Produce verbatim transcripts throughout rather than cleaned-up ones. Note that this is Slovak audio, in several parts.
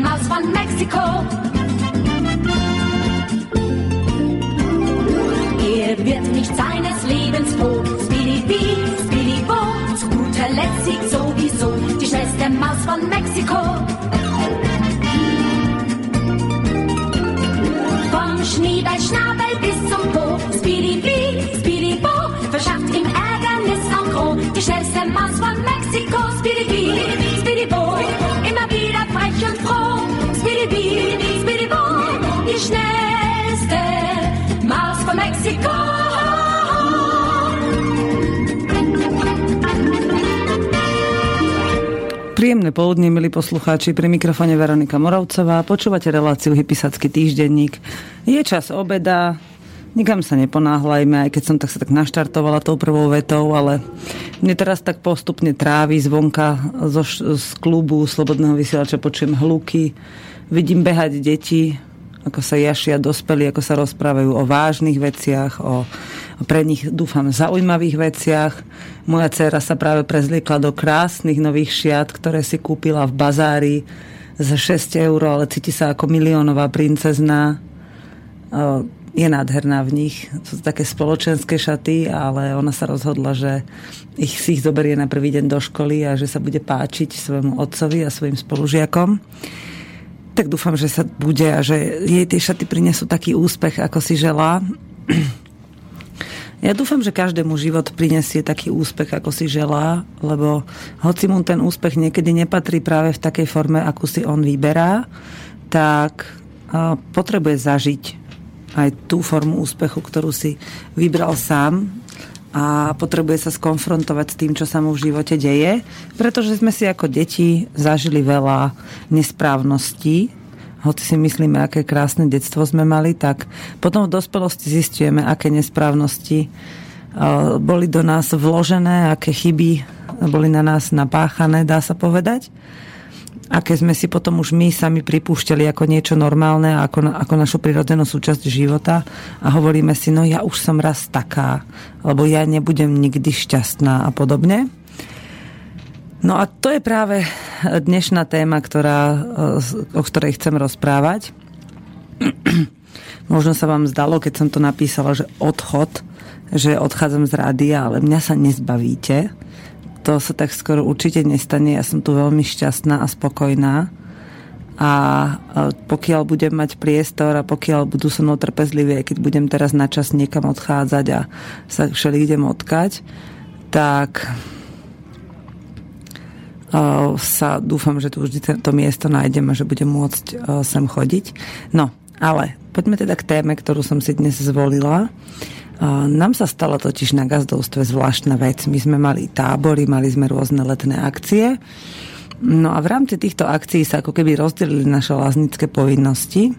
nazvan Mexiko. Er wird nicht seines Lebens froh, Speedy B, Speedy Bo, zu guter Letzt siegt sowieso die schnellste Maus von Mexiko. Vom Schneeballschnabel bis zum Po, Speedy B, Speedy Bo, verschafft ihm Ärgernis en gros, die schnellste Maus von Mexiko. Speedy B, Speedy Bo, immer wieder frech und froh, Speedy B, Speedy Bo, die schnellste Maus von Mexiko. Príjemné poludnie, milí poslucháči, pri mikrofóne Veronika Moravcová. Počúvate reláciu Hypisácky týždenník. Je čas obeda, nikam sa neponáhľajme, aj keď som tak sa tak naštartovala tou prvou vetou, ale mne teraz tak postupne trávi zvonka zo, z klubu Slobodného vysielača, počujem hluky, vidím behať deti, ako sa jašia dospelí, ako sa rozprávajú o vážnych veciach, o pre nich, dúfam, zaujímavých veciach. Moja dcéra sa práve prezliekla do krásnych nových šiat, ktoré si kúpila v bazári za šesť eur, ale cíti sa ako miliónová princezná. Je nádherná v nich. Sú také spoločenské šaty, ale ona sa rozhodla, že ich si ich zoberie na prvý deň do školy a že sa bude páčiť svojmu otcovi a svojim spolužiakom. Tak dúfam, že sa bude a že jej tie šaty prinesú taký úspech, ako si želá. Ja dúfam, že každému život prinesie taký úspech, ako si želá, lebo hoci mu ten úspech niekedy nepatrí práve v takej forme, akú si on vyberá, tak potrebuje zažiť aj tú formu úspechu, ktorú si vybral sám a potrebuje sa skonfrontovať s tým, čo sa mu v živote deje, pretože sme si ako deti zažili veľa nesprávností. Hoci si myslíme, aké krásne detstvo sme mali, tak potom v dospelosti zistujeme, aké nesprávnosti boli do nás vložené, aké chyby boli na nás napáchané, dá sa povedať. Aké sme si potom už my sami pripúšťali ako niečo normálne, ako, ako našu prirodzenú súčasť života a hovoríme si, no ja už som raz taká, alebo ja nebudem nikdy šťastná a podobne. No a to je práve dnešná téma, ktorá, o ktorej chcem rozprávať. Možno sa vám zdalo, keď som to napísala, že odchod, že odchádzam z rádia, ale mňa sa nezbavíte. To sa tak skoro určite nestane. Ja som tu veľmi šťastná a spokojná. A pokiaľ budem mať priestor a pokiaľ budú so mnou trpezliví, keď budem teraz na čas niekam odchádzať a sa všelikde motkať, tak sa dúfam, že tu vždy to miesto nájdem a že budem môcť sem chodiť. No, ale poďme teda k téme, ktorú som si dnes zvolila. Nám sa stala totiž na gazdovstve zvláštna vec. My sme mali tábory, mali sme rôzne letné akcie. No a v rámci týchto akcií sa ako keby rozdelili naše láznické povinnosti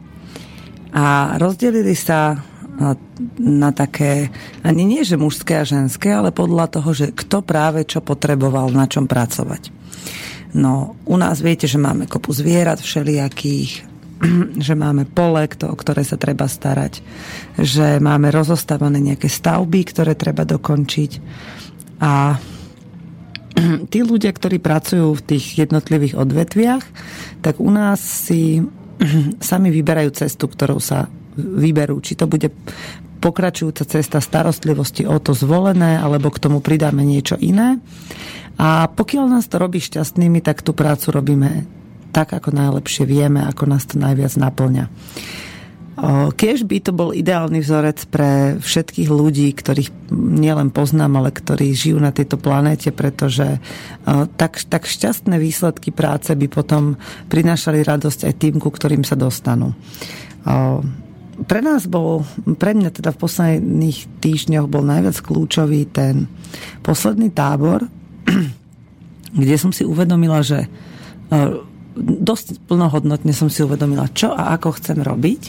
a rozdelili sa na, na také, ani nie že mužské a ženské, ale podľa toho, že kto práve čo potreboval, na čom pracovať. No, u nás viete, že máme kopu zvierat všelijakých, že máme pole, o ktoré sa treba starať, že máme rozostávané nejaké stavby, ktoré treba dokončiť a tí ľudia, ktorí pracujú v tých jednotlivých odvetviach, tak u nás si sami vyberajú cestu, ktorou sa vyberú, či to bude pokračujúca cesta starostlivosti o to zvolené, alebo k tomu pridáme niečo iné. A pokiaľ nás to robí šťastnými, tak tú prácu robíme tak, ako najlepšie vieme, ako nás to najviac naplňa. Kiež by to bol ideálny vzorec pre všetkých ľudí, ktorých nielen poznám, ale ktorí žijú na tejto planéte, pretože tak, tak šťastné výsledky práce by potom prinášali radosť aj tým, ku ktorým sa dostanú. Pre nás bol, pre mňa teda v posledných týždňoch bol najviac kľúčový ten posledný tábor, kde som si uvedomila, že dosť plnohodnotne som si uvedomila, čo a ako chcem robiť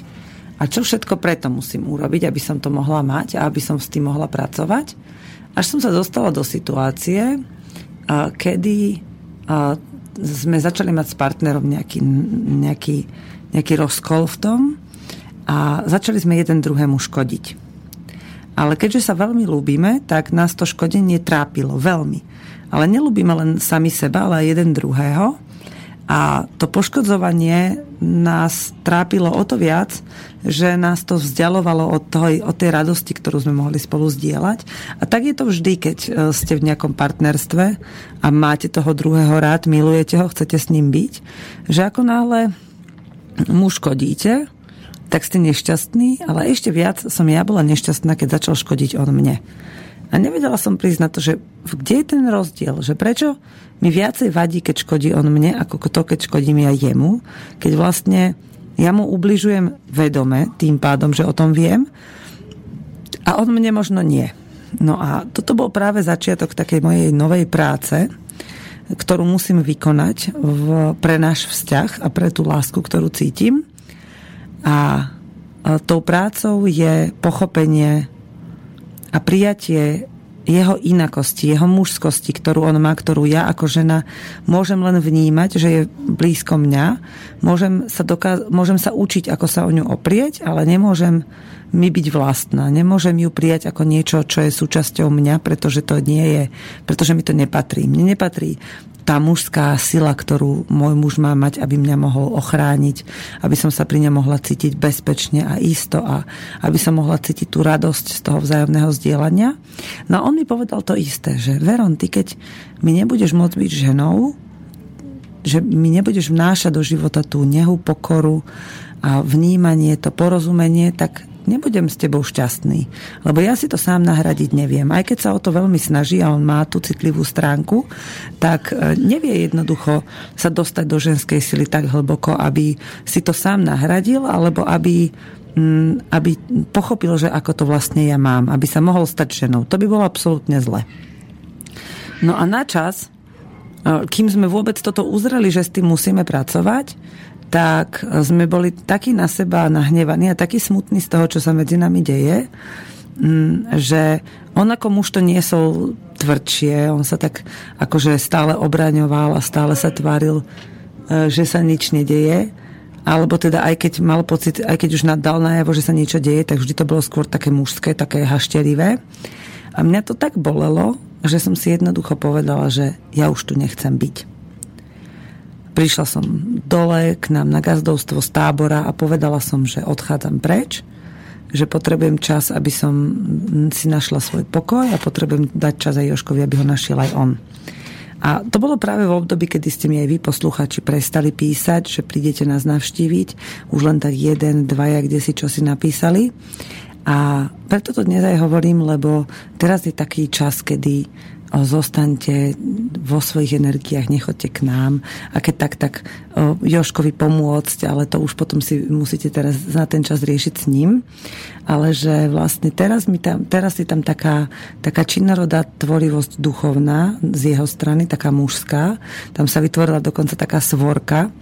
a čo všetko preto musím urobiť, aby som to mohla mať a aby som s tým mohla pracovať. Až som sa dostala do situácie, kedy sme začali mať s partnerom nejaký, nejaký, nejaký rozkol v tom, a začali sme jeden druhému škodiť. Ale keďže sa veľmi ľúbime, tak nás to škodenie trápilo veľmi. Ale nelúbime len sami seba, ale jeden druhého. A to poškodzovanie nás trápilo o to viac, že nás to vzdialovalo od, toho, od tej radosti, ktorú sme mohli spolu zdieľať. A tak je to vždy, keď ste v nejakom partnerstve a máte toho druhého rád, milujete ho, chcete s ním byť, že ako náhle mu škodíte, tak ste nešťastní, ale ešte viac som ja bola nešťastná, keď začal škodiť on mne. A nevedela som prísť na to, že kde je ten rozdiel, že prečo mi viacej vadí, keď škodí on mne, ako to, keď škodím ja jemu, keď vlastne ja mu ubližujem vedome, tým pádom, že o tom viem, a on mne možno nie. No a toto bol práve začiatok takej mojej novej práce, ktorú musím vykonať v, pre náš vzťah a pre tú lásku, ktorú cítim. A tou prácou je pochopenie a prijatie jeho inakosti, jeho mužskosti, ktorú on má, ktorú ja ako žena môžem len vnímať, že je blízko mňa. Môžem sa, dokáz- môžem sa učiť, ako sa o ňu oprieť, ale nemôžem mi byť vlastná. Nemôžem ju prijať ako niečo, čo je súčasťou mňa, pretože to nie je, pretože mi to nepatrí. Mne nepatrí tá mužská sila, ktorú môj muž má mať, aby mňa mohol ochrániť, aby som sa pri ňa mohla cítiť bezpečne a isto a aby som mohla cítiť tú radosť z toho vzájomného zdieľania. No on mi povedal to isté, že Veron, ty keď mi nebudeš môcť byť ženou, že mi nebudeš vnášať do života tú nehu, pokoru a vnímanie, to porozumenie, tak nebudem s tebou šťastný. Lebo ja si to sám nahradiť neviem. Aj keď sa o to veľmi snaží a on má tú citlivú stránku, tak nevie jednoducho sa dostať do ženskej sily tak hlboko, aby si to sám nahradil, alebo aby aby pochopil, že ako to vlastne ja mám, aby sa mohol stať ženou. To by bolo absolútne zle. No a na čas, kým sme vôbec toto uzreli, že s tým musíme pracovať, tak sme boli takí na seba nahnevaní a takí smutní z toho, čo sa medzi nami deje, že on ako muž to niesol tvrdšie, on sa tak akože stále obraňoval a stále sa tváril, že sa nič nedeje, alebo teda aj keď mal pocit, aj keď už dal najavo, že sa niečo deje, tak vždy to bolo skôr také mužské, také hašterivé. A mňa to tak bolelo, že som si jednoducho povedala, že ja už tu nechcem byť. Prišla som dole k nám na gazdovstvo z tábora a povedala som, že odchádzam preč, že potrebujem čas, aby som si našla svoj pokoj a potrebujem dať čas aj Jožkovi, aby ho našiel aj on. A to bolo práve v období, kedy ste mi aj vy, posluchači, prestali písať, že prídete nás navštíviť. Už len tak jeden, dvaja, kde si čo si napísali. A preto to dnes aj hovorím, lebo teraz je taký čas, kedy o, zostaňte vo svojich energiách, nechoďte k nám. A keď tak, tak o, Jožkovi pomôcť, ale to už potom si musíte teraz na ten čas riešiť s ním. Ale že vlastne teraz, mi tam, teraz je tam taká, taká činorodá tvorivosť duchovná z jeho strany, taká mužská. Tam sa vytvorila dokonca taká svorka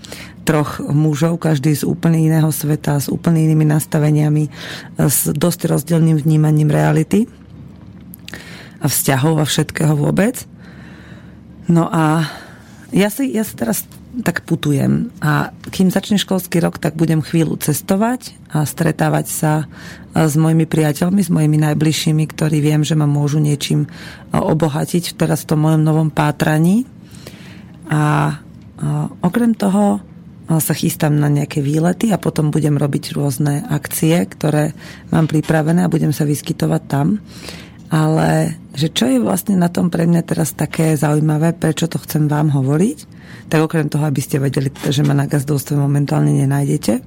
troch mužov, každý z úplne iného sveta, s úplne inými nastaveniami, s dosť rozdielnym vnímaním reality a vzťahov a všetkého vôbec. No a ja si, ja si teraz tak putujem a kým začne školský rok, tak budem chvíľu cestovať a stretávať sa s mojimi priateľmi, s mojimi najbližšími, ktorí viem, že ma môžu niečím obohatiť teraz v tom mojom novom pátraní. A okrem toho sa chystám na nejaké výlety a potom budem robiť rôzne akcie, ktoré mám pripravené a budem sa vyskytovať tam. Ale že čo je vlastne na tom pre mňa teraz také zaujímavé, prečo to chcem vám hovoriť, tak okrem toho, aby ste vedeli, že ma na gazdovstve momentálne nenájdete,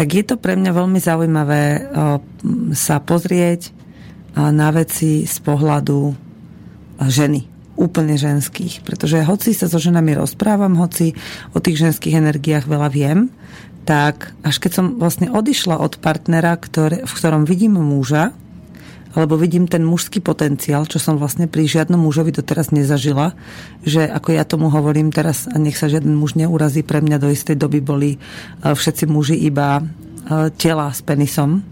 tak je to pre mňa veľmi zaujímavé sa pozrieť na veci z pohľadu ženy, úplne ženských, pretože hoci sa so ženami rozprávam, hoci o tých ženských energiách veľa viem, tak až keď som vlastne odišla od partnera, ktoré, v ktorom vidím muža, alebo vidím ten mužský potenciál, čo som vlastne pri žiadnom mužovi doteraz nezažila, že ako ja tomu hovorím teraz, a nech sa žiaden muž neurazí, pre mňa do istej doby boli všetci muži iba tela s penisom,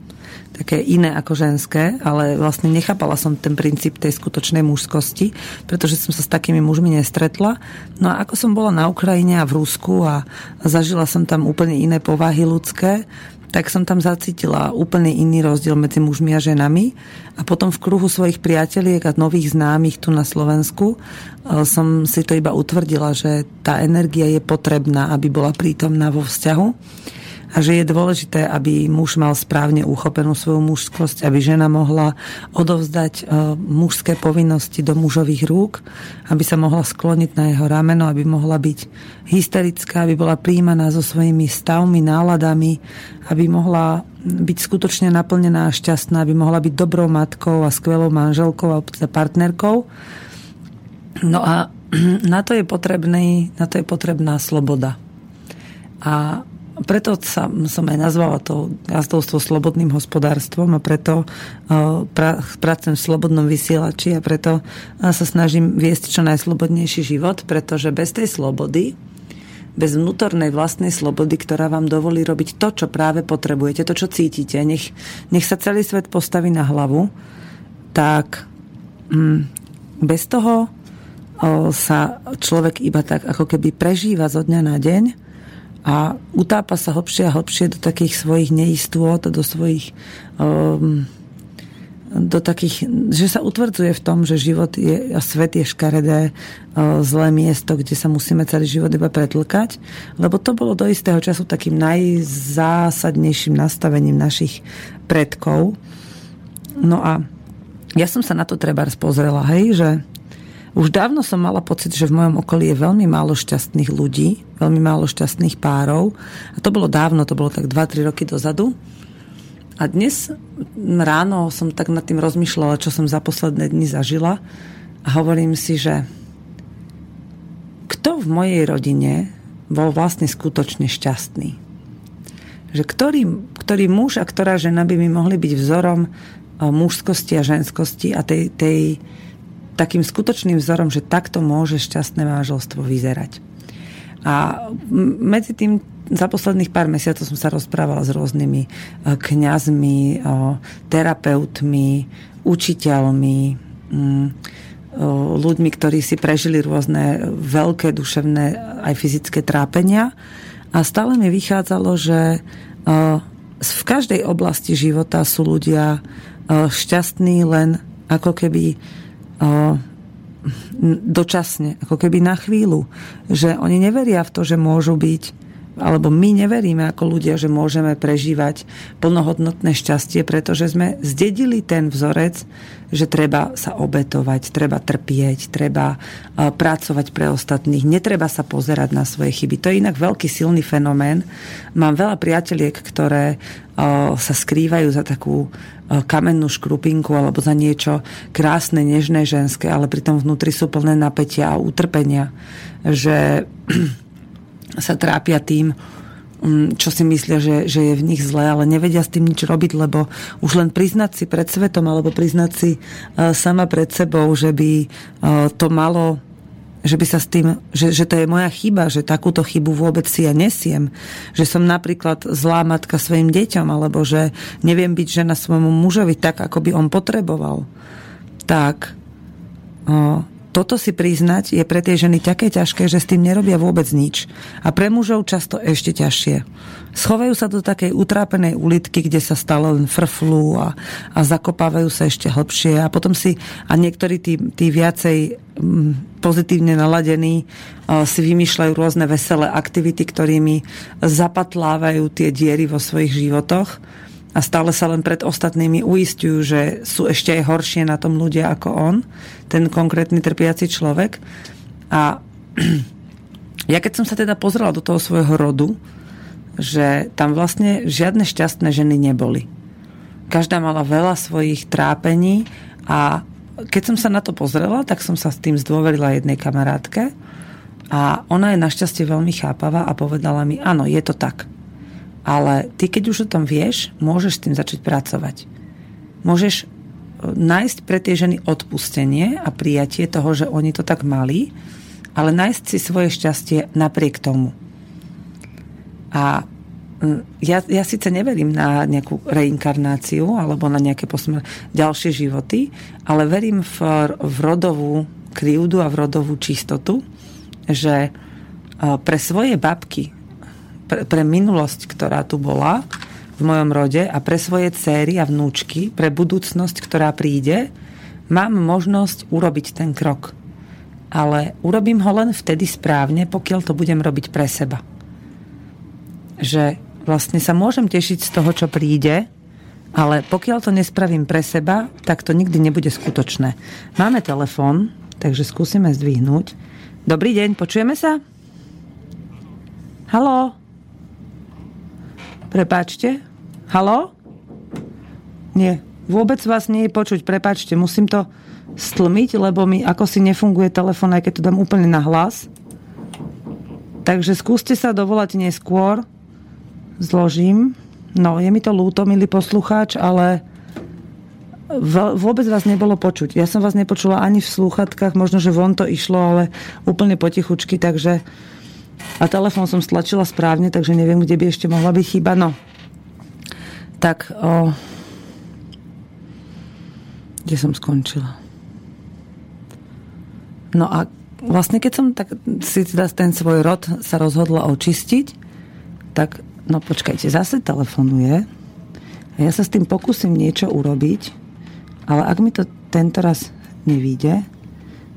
také iné ako ženské, ale vlastne nechápala som ten princíp tej skutočnej mužskosti, pretože som sa s takými mužmi nestretla. No a ako som bola na Ukrajine a v Rusku a zažila som tam úplne iné povahy ľudské, tak som tam zacítila úplne iný rozdiel medzi mužmi a ženami. A potom v kruhu svojich priateliek a nových známych tu na Slovensku som si to iba utvrdila, že tá energia je potrebná, aby bola prítomná vo vzťahu. A že je dôležité, aby muž mal správne uchopenú svoju mužskosť, aby žena mohla odovzdať mužské povinnosti do mužových rúk, aby sa mohla skloniť na jeho rameno, aby mohla byť hysterická, aby bola prijímaná so svojimi stavmi, náladami, aby mohla byť skutočne naplnená a šťastná, aby mohla byť dobrou matkou a skvelou manželkou a partnerkou. No a na to je potrebný, na to je potrebná sloboda. A preto sa, som aj nazvala to jazdovstvo slobodným hospodárstvom a preto pra, pracujem v slobodnom vysielači a preto sa snažím viesť čo najslobodnejší život, pretože bez tej slobody, bez vnútornej vlastnej slobody, ktorá vám dovolí robiť to, čo práve potrebujete, to, čo cítite, nech, nech sa celý svet postaví na hlavu, tak mm, bez toho o, sa človek iba tak ako keby prežíva zo dňa na deň a utápa sa hlbšie a hlbšie do takých svojich neistôt, do svojich um, do takých, že sa utvrdzuje v tom, že život je, a svet je škaredé uh, zlé miesto, kde sa musíme celý život iba pretlkať, lebo to bolo do istého času takým najzásadnejším nastavením našich predkov. No a ja som sa na to trebárs pozrela, hej, že už dávno som mala pocit, že v mojom okolí je veľmi málo šťastných ľudí, veľmi málo šťastných párov. A to bolo dávno, to bolo tak dva tri roky dozadu. A dnes ráno som tak nad tým rozmýšľala, čo som za posledné dni zažila. A hovorím si, že kto v mojej rodine bol vlastne skutočne šťastný? Že ktorý, ktorý muž a ktorá žena by mi mohli byť vzorom mužskosti a ženskosti a tej... tej takým skutočným vzorom, že takto môže šťastné manželstvo vyzerať. A medzi tým za posledných pár mesiacov som sa rozprávala s rôznymi kňazmi, terapeutmi, učiteľmi, ľuďmi, ktorí si prežili rôzne veľké duševné aj fyzické trápenia. A stále mi vychádzalo, že v každej oblasti života sú ľudia šťastní len ako keby dočasne, ako keby na chvíľu, že oni neveria v to, že môžu byť, alebo my neveríme ako ľudia, že môžeme prežívať plnohodnotné šťastie, pretože sme zdedili ten vzorec, že treba sa obetovať, treba trpieť, treba pracovať pre ostatných, netreba sa pozerať na svoje chyby. To je inak veľký silný fenomén. Mám veľa priateliek, ktoré sa skrývajú za takú kamennú škrupinku alebo za niečo krásne, nežné, ženské, ale pritom vnútri sú plné napätia a utrpenia, že sa trápia tým, čo si myslia, že, že je v nich zlé, ale nevedia s tým nič robiť, lebo už len priznať si pred svetom alebo priznať si sama pred sebou, že by to malo, že by sa s tým, že, že to je moja chyba, že takúto chybu vôbec si ja nesiem, že som napríklad zlá matka svojim deťom, alebo že neviem byť žena svojmu mužovi tak, ako by on potreboval. Tak o, toto si priznať je pre tie ženy také ťažké, že s tým nerobia vôbec nič. A pre mužov často ešte ťažšie. Schovajú sa do takej utrápenej ulitky, kde sa stále len frflú a, a zakopávajú sa ešte hlbšie a potom si, a niektorí tí, tí viacej pozitívne naladení si vymýšľajú rôzne veselé aktivity, ktorými zapatlávajú tie diery vo svojich životoch a stále sa len pred ostatnými uisťujú, že sú ešte aj horšie na tom ľudia ako on, ten konkrétny trpiaci človek. A ja keď som sa teda pozrela do toho svojho rodu, že tam vlastne žiadne šťastné ženy neboli. Každá mala veľa svojich trápení a keď som sa na to pozrela, tak som sa s tým zdôverila jednej kamarátke a ona je našťastie veľmi chápavá a povedala mi, áno, je to tak. Ale ty, keď už o tom vieš, môžeš s tým začať pracovať. Môžeš nájsť pre tie ženy odpustenie a prijatie toho, že oni to tak mali, ale nájsť si svoje šťastie napriek tomu. A ja, ja síce neverím na nejakú reinkarnáciu alebo na nejaké posmer, ďalšie životy, ale verím v, v rodovú krivdu a v rodovú čistotu, že pre svoje babky, pre, pre minulosť, ktorá tu bola, v mojom rode a pre svoje céry a vnúčky, pre budúcnosť, ktorá príde, mám možnosť urobiť ten krok. Ale urobím ho len vtedy správne, pokiaľ to budem robiť pre seba. Že vlastne sa môžem tešiť z toho, čo príde, ale pokiaľ to nespravím pre seba, tak to nikdy nebude skutočné. Máme telefón, takže skúsime zdvihnúť. Dobrý deň, počujeme sa? Haló? Prepáčte? Haló? Nie, vôbec vás nie je počuť, prepáčte, musím to stlmiť, lebo mi ako si nefunguje telefón, aj keď to dám úplne na hlas. Takže skúste sa dovolať neskôr. Zložím. No, je mi to ľúto, milý poslucháč, ale vôbec vás nebolo počuť. Ja som vás nepočula ani v slúchatkách, možno, že von to išlo, ale úplne potichučky, takže a telefón som stlačila správne, takže neviem, kde by ešte mohla byť chyba. No, tak o... kde som skončila? No a vlastne, keď som tak si teda ten svoj rod sa rozhodla očistiť, tak no počkajte, zase telefonuje a ja sa s tým pokúsim niečo urobiť, ale ak mi to tento raz nevíde.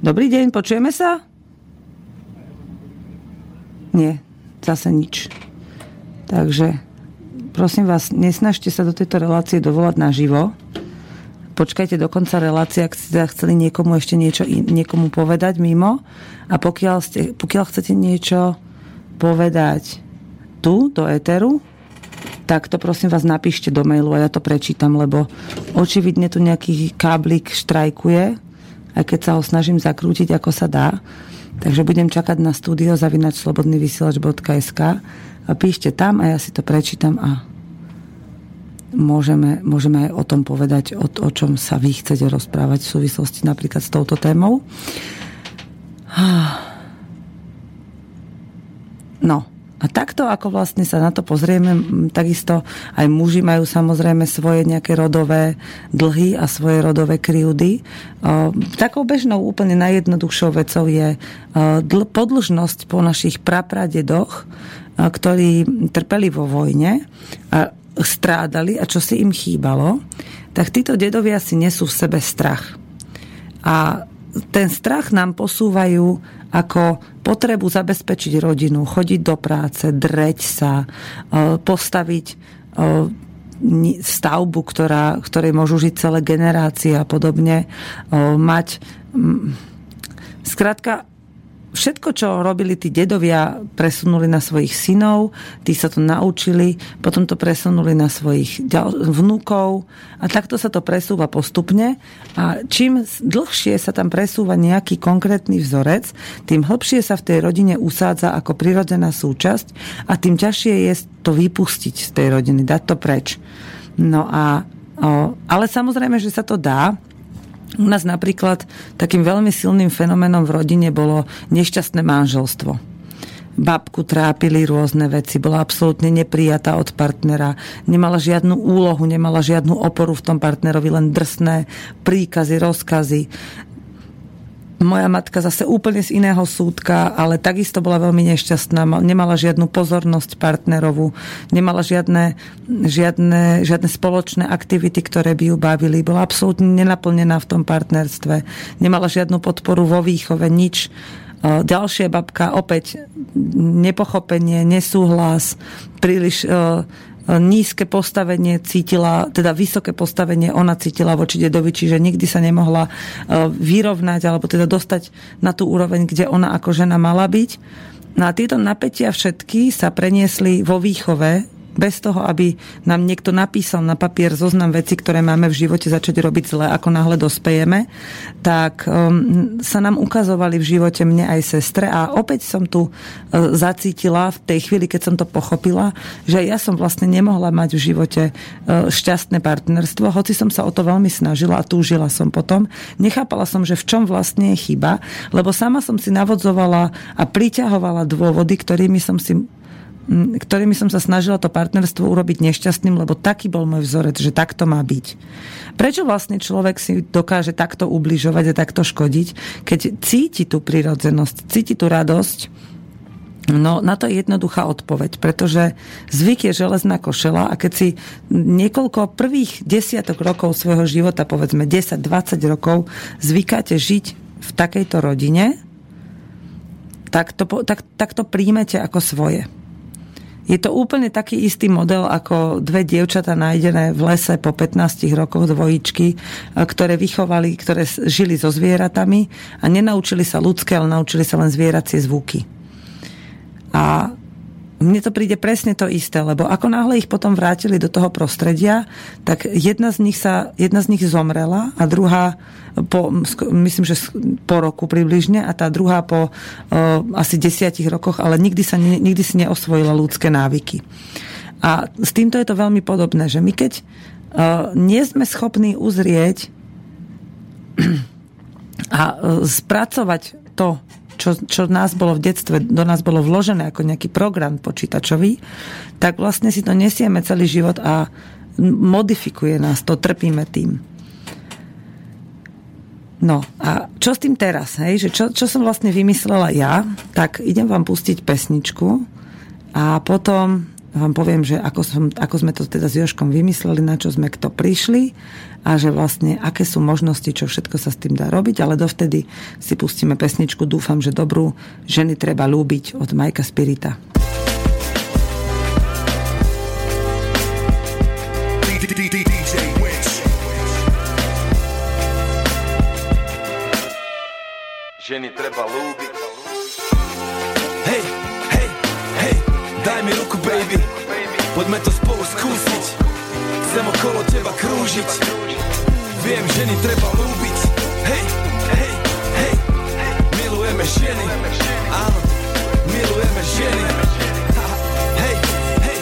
Dobrý deň, počujeme sa? Nie, zase nič. Takže prosím vás, nesnažte sa do tejto relácie dovolať naživo. Počkajte do konca relácie, ak ste chceli niekomu ešte niečo niekomu povedať mimo, a pokiaľ, ste, pokiaľ chcete niečo povedať tu, do éteru, tak to prosím vás napíšte do mailu a ja to prečítam, lebo očividne tu nejaký káblik štrajkuje, aj keď sa ho snažím zakrútiť, ako sa dá. Takže budem čakať na studio zavinač slobodný vysielač bodka es ká a píšte tam a ja si to prečítam a môžeme, môžeme aj o tom povedať, o, o čom sa vy chcete rozprávať v súvislosti napríklad s touto témou. No, a takto, ako vlastne sa na to pozrieme, takisto aj muži majú samozrejme svoje nejaké rodové dlhy a svoje rodové kryjúdy. Takou bežnou, úplne najjednoduchšou vecou je podlžnosť po našich prapradedoch, ktorí trpeli vo vojne a strádali a čo si im chýbalo, tak títo dedovia si nesú v sebe strach. A ten strach nám posúvajú ako potrebu zabezpečiť rodinu, chodiť do práce, dreť sa, postaviť stavbu, ktorá, ktorej môžu žiť celé generácie a podobne. Mať... Skrátka, všetko, čo robili tí dedovia, presunuli na svojich synov, tí sa to naučili, potom to presunuli na svojich vnúkov a takto sa to presúva postupne a čím dlhšie sa tam presúva nejaký konkrétny vzorec, tým hlbšie sa v tej rodine usádza ako prirodzená súčasť a tým ťažšie je to vypustiť z tej rodiny, dať to preč. No a, ale samozrejme, že sa to dá. U nás napríklad takým veľmi silným fenoménom v rodine bolo nešťastné manželstvo. Babku trápili rôzne veci, bola absolútne neprijatá od partnera, nemala žiadnu úlohu, nemala žiadnu oporu v tom partnerovi, len drsné príkazy, rozkazy. Moja matka zase úplne z iného súdka, ale takisto bola veľmi nešťastná, nemala žiadnu pozornosť partnerovú, nemala žiadne, žiadne, žiadne spoločné aktivity, ktoré by ju bavili, bola absolútne nenaplnená v tom partnerstve, nemala žiadnu podporu vo výchove, nič. Ďalšia babka, opäť nepochopenie, nesúhlas, príliš nízke postavenie cítila, teda vysoké postavenie ona cítila voči dedovi, čiže nikdy sa nemohla vyrovnať alebo teda dostať na tú úroveň, kde ona ako žena mala byť. No a tieto napätia všetky sa preniesli vo výchove bez toho, aby nám niekto napísal na papier zoznam vecí, ktoré máme v živote začať robiť zle, ako náhle dospejeme, tak um, sa nám ukazovali v živote mne aj sestre a opäť som tu uh, zacítila v tej chvíli, keď som to pochopila, že ja som vlastne nemohla mať v živote uh, šťastné partnerstvo, hoci som sa o to veľmi snažila a túžila som potom. Nechápala som, že v čom vlastne je chyba, lebo sama som si navodzovala a priťahovala dôvody, ktorými som si ktorými som sa snažila to partnerstvo urobiť nešťastným, lebo taký bol môj vzorec, že takto má byť. Prečo vlastne človek si dokáže takto ubližovať a takto škodiť, keď cíti tú prirodzenosť, cíti tú radosť No, na to je jednoduchá odpoveď, pretože zvyk je železná košela a keď si niekoľko prvých desiatok rokov svojho života, povedzme desať dvadsať rokov, zvykáte žiť v takejto rodine, tak to, tak, tak to príjmete ako svoje. Je to úplne taký istý model ako dve dievčatá nájdené v lese po pätnástich rokoch dvojičky, ktoré vychovali, ktoré žili so zvieratami a nenaučili sa ľudské, ale naučili sa len zvieracie zvuky. A mne to príde presne to isté, lebo ako náhle ich potom vrátili do toho prostredia, tak jedna z nich, sa, jedna z nich zomrela a druhá, po, myslím, že po roku približne, a tá druhá po uh, asi desiatich rokoch, ale nikdy, sa, nikdy si neosvojila ľudské návyky. A s týmto je to veľmi podobné, že my keď uh, nie sme schopní uzrieť a uh, spracovať to, Čo, čo nás bolo v detstve, do nás bolo vložené ako nejaký program počítačový, tak vlastne si to nesieme celý život a modifikuje nás to, trpíme tým. No a čo s tým teraz? Hej? Že čo, čo som vlastne vymyslela ja, tak idem vám pustiť pesničku a potom vám poviem, že ako, som, ako sme to teda s Jožkom vymysleli, na čo sme kto prišli a že vlastne aké sú možnosti, čo všetko sa s tým dá robiť, ale dovtedy si pustíme pesničku, dúfam, že dobrú, Ženy treba ľúbiť od Majka Spirita. Ženy treba ľúbiť. Hej, hej, hej, daj mi ruku, baby, poďme to spolu skúsiť. Chcem okolo teba krúžiť. Viem, ženy treba ľúbiť. Hej, hej, hej. Milujeme ženy. Áno, milujeme ženy. Hej, hej.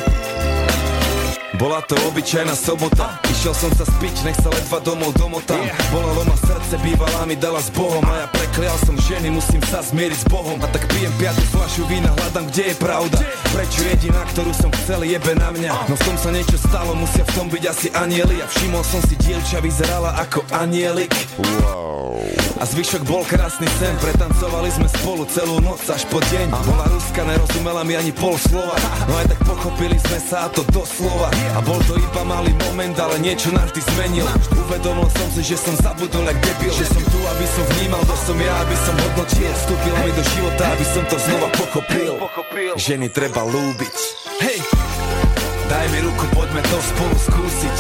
Bola to obyčajná sobota. Išiel som sa spiť, nech sa ledva domov domotám. Bolalo ma srdce, bývala mi dala s Bohom. A ja preklial som ženy, musím sa zmieriť s Bohom. A tak pijem piatu fľašu vína, hľadám, kde je pravda. Prečo jediná, ktorú som chcel, jebe na mňa. No v tom sa niečo stalo, musia v tom byť asi anieli. A všimol som si, dievča vyzerala ako anielik. Wow. A zvyšok bol krásny sen. Pretancovali sme spolu celú noc až po deň. Bola Ruska, nerozumela mi ani pol slova. No aj tak pochopili sme sa, a to doslova. A bol to iba malý moment, ale niečo navždy zmenil. Uvedomil som si, že som zabudol jak debil. Že som tu, aby som vnímal, kto som ja, aby som hodnotil. Vstúpila mi do života, aby som to znova pochopil. Ženy treba ľúbiť. Hej, daj mi ruku, poďme to spolu skúsiť.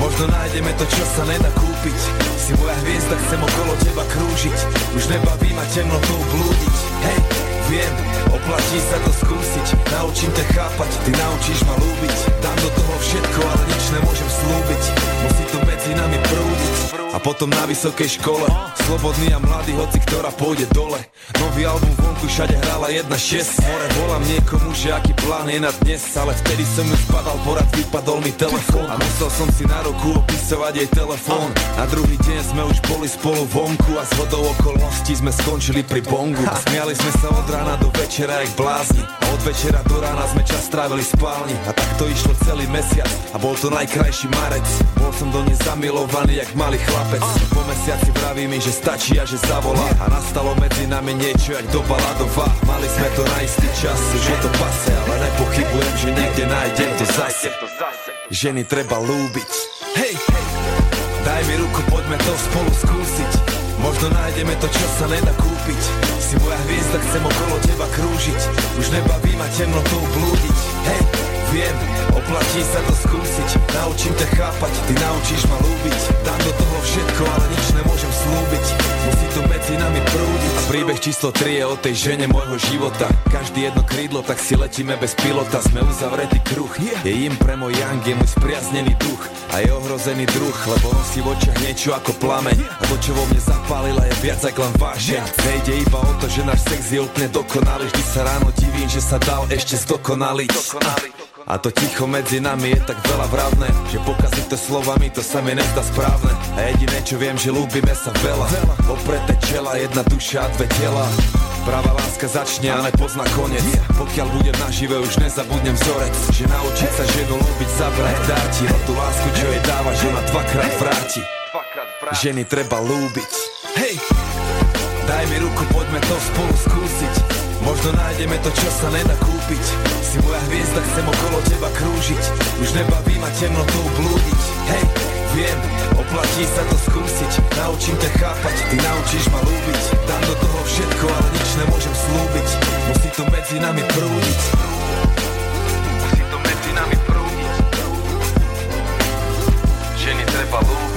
Možno nájdeme to, čo sa nedá kúpiť. Si moja hviezda, chcem okolo teba krúžiť. Už nebaví ma temnotou blúdiť. Hej, viem, oplatí sa to skúsiť. Naučím te chápať, ty naučíš ma ľúbiť. Dám do toho všetko, ale nič nemôžem slúbiť. Musí to medzi nami prúdiť. A potom na vysokej škole, slobodný a mladý, hoci ktorá pôjde dole. Nový album vonku, všade hrála jedna šesť. More, volám niekomu, že aký plán je na dnes. Ale vtedy som ju spadal, porad vypadol mi telefon. A musel som si na ruku opisovať jej telefon. Na druhý deň sme už boli spolu vonku a zhodou okolností sme skončili pri bongu. A smiali sme sa od rána do večera jak blázni. A od večera do rána sme čas trávili v spálni. A tak to išlo celý mesiac a bol to najkrajší marec. Bol som do nej zamilovaný jak malý chlapec. Po mesiaci vraví mi, že stačí a že zavolá. A nastalo medzi nami niečo jak doba ľadová. Mali sme to na istý čas, už je to pase, ale nepochybujem, že niekde nájdem to zase. Ženy treba ľúbiť. Hej, hej, daj mi ruku, poďme to spolu skúsiť. Možno nájdeme to, čo sa nedá kúpiť. Si moja hviezda, chcem okolo teba krúžiť. Už nebaví ma temnotou blúdiť. Hej, viem, oplatí sa to skúsiť. Naučím te chápať, ty naučíš ma ľúbiť. Dám do toho všetko, ale nič nemôžem slúbiť. Musí to medzi nami prúdiť. A príbeh číslo tri je o tej žene môjho života. Každý jedno krídlo, tak si letíme bez pilota. Sme uzavretý kruh, je im premo yang, je môj spriaznený duch. A je ohrozený druh, lebo nosí v očiach niečo ako plameň. A to, čo vo mne zapálila, je viac ako len vášeň. Nejde iba o to, že náš sex je úplne dokonalý. Vždy sa ráno divím, že sa dal ešte zdokonaliť. A to ticho medzi nami je tak veľa vravné, že pokaziť to slovami, to sa mi nezdá správne. A jediné, čo viem, že ľúbime sa veľa. Opreté čela, jedna duša a dve tela. Pravá láska začne a nepozná koniec. Pokiaľ budem nažive, už nezabudnem vzorec. Že naučiť sa ženu ľúbiť, zabrať, dáti. A tú lásku, čo jej dáva, že ona dvakrát vráti. Ženy treba ľúbiť. Hej, daj mi ruku, poďme to spolu skúsiť. Možno nájdeme to, čo sa nedá kúpiť. Si moja hviezda, chcem okolo teba krúžiť. Už nebaví ma temnotou blúdiť. Hej, viem, oplatí sa to skúsiť. Naučím ťa chápať, ty naučíš ma ľúbiť. Dám do toho všetko, ale nič nemôžem slúbiť. Musí to medzi nami prúdiť. Musí to medzi nami prúdiť. Ženy treba ľúbiť.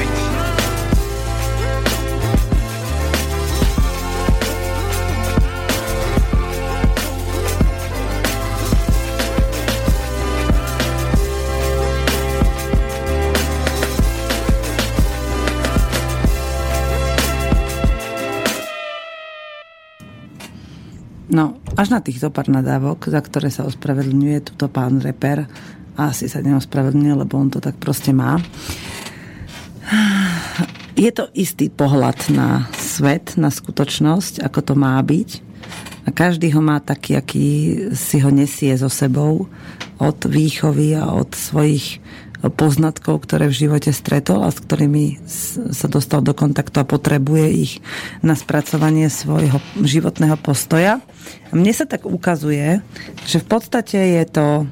No, až na týchto pár nadávok, za ktoré sa ospravedlňuje tuto pán reper, asi sa neospravedlňuje, lebo on to tak proste má. Je to istý pohľad na svet, na skutočnosť, ako to má byť. A každý ho má taký, aký si ho nesie so sebou od výchovy a od svojich poznatkov, ktoré v živote stretol a s ktorými sa dostal do kontaktu a potrebuje ich na spracovanie svojho životného postoja. A mne sa tak ukazuje, že v podstate je to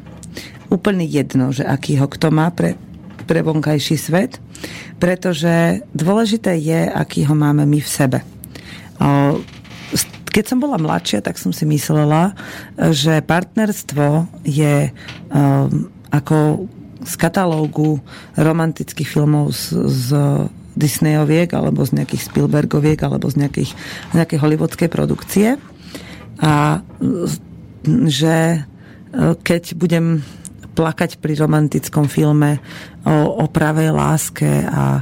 úplne jedno, že aký ho kto má pre, pre vonkajší svet, pretože dôležité je, aký ho máme my v sebe. Keď som bola mladšia, tak som si myslela, že partnerstvo je um, ako z katalógu romantických filmov z, z Disneyoviek alebo z nejakých Spielbergoviek alebo z nejakých, nejakej hollywoodskej produkcie a že keď budem plakať pri romantickom filme o, o pravej láske a, a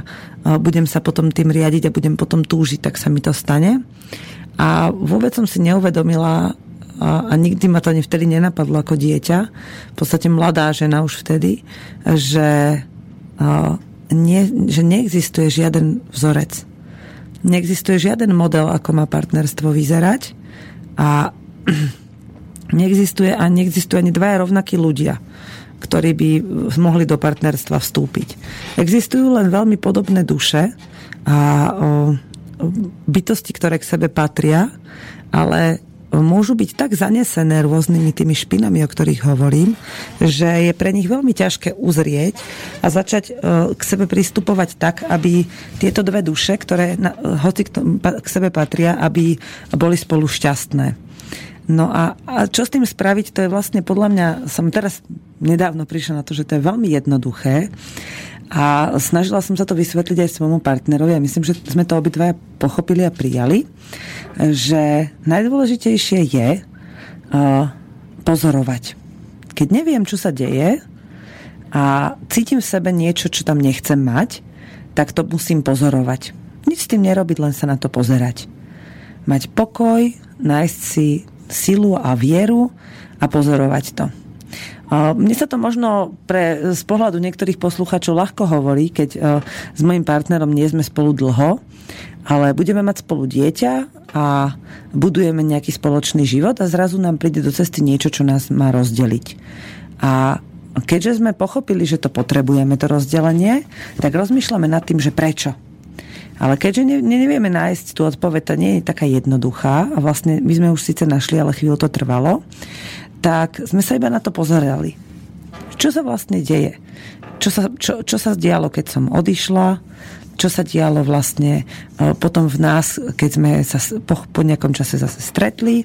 budem sa potom tým riadiť a budem potom túžiť, tak sa mi to stane a vôbec som si neuvedomila a nikdy ma to ani vtedy nenapadlo ako dieťa, v podstate mladá žena už vtedy, že, nie, že neexistuje žiaden vzorec. Neexistuje žiaden model, ako má partnerstvo vyzerať a neexistuje a neexistuje ani dvaja rovnakí ľudia, ktorí by mohli do partnerstva vstúpiť. Existujú len veľmi podobné duše a bytosti, ktoré k sebe patria, ale môžu byť tak zanesené rôznymi tými špinami, o ktorých hovorím, že je pre nich veľmi ťažké uzrieť a začať k sebe pristupovať tak, aby tieto dve duše, ktoré hoci k sebe patria, aby boli spolu šťastné. No a, a čo s tým spraviť, to je vlastne podľa mňa, som teraz nedávno prišla na to, že to je veľmi jednoduché a snažila som sa to vysvetliť aj svojmu partnerovi a myslím, že sme to obidvaja pochopili a prijali, že najdôležitejšie je uh, pozorovať. Keď neviem, čo sa deje a cítim v sebe niečo, čo tam nechcem mať, tak to musím pozorovať. Nič s tým nerobiť, len sa na to pozerať. Mať pokoj, nájsť si silu a vieru a pozorovať to. Mne sa to možno pre, z pohľadu niektorých posluchačov ľahko hovorí, keď s mojím partnerom nie sme spolu dlho, ale budeme mať spolu dieťa a budujeme nejaký spoločný život a zrazu nám príde do cesty niečo, čo nás má rozdeliť. A keďže sme pochopili, že to potrebujeme, to rozdelenie, tak rozmýšľame nad tým, že prečo. Ale keďže ne, nevieme nájsť tú odpoveď, tá nie je taká jednoduchá a vlastne my sme už síce našli, ale chvíľu to trvalo, tak sme sa iba na to pozerali. Čo sa vlastne deje? Čo sa, čo, čo sa dialo, keď som odišla? Čo sa dialo vlastne potom v nás, keď sme sa po, po nejakom čase zase stretli?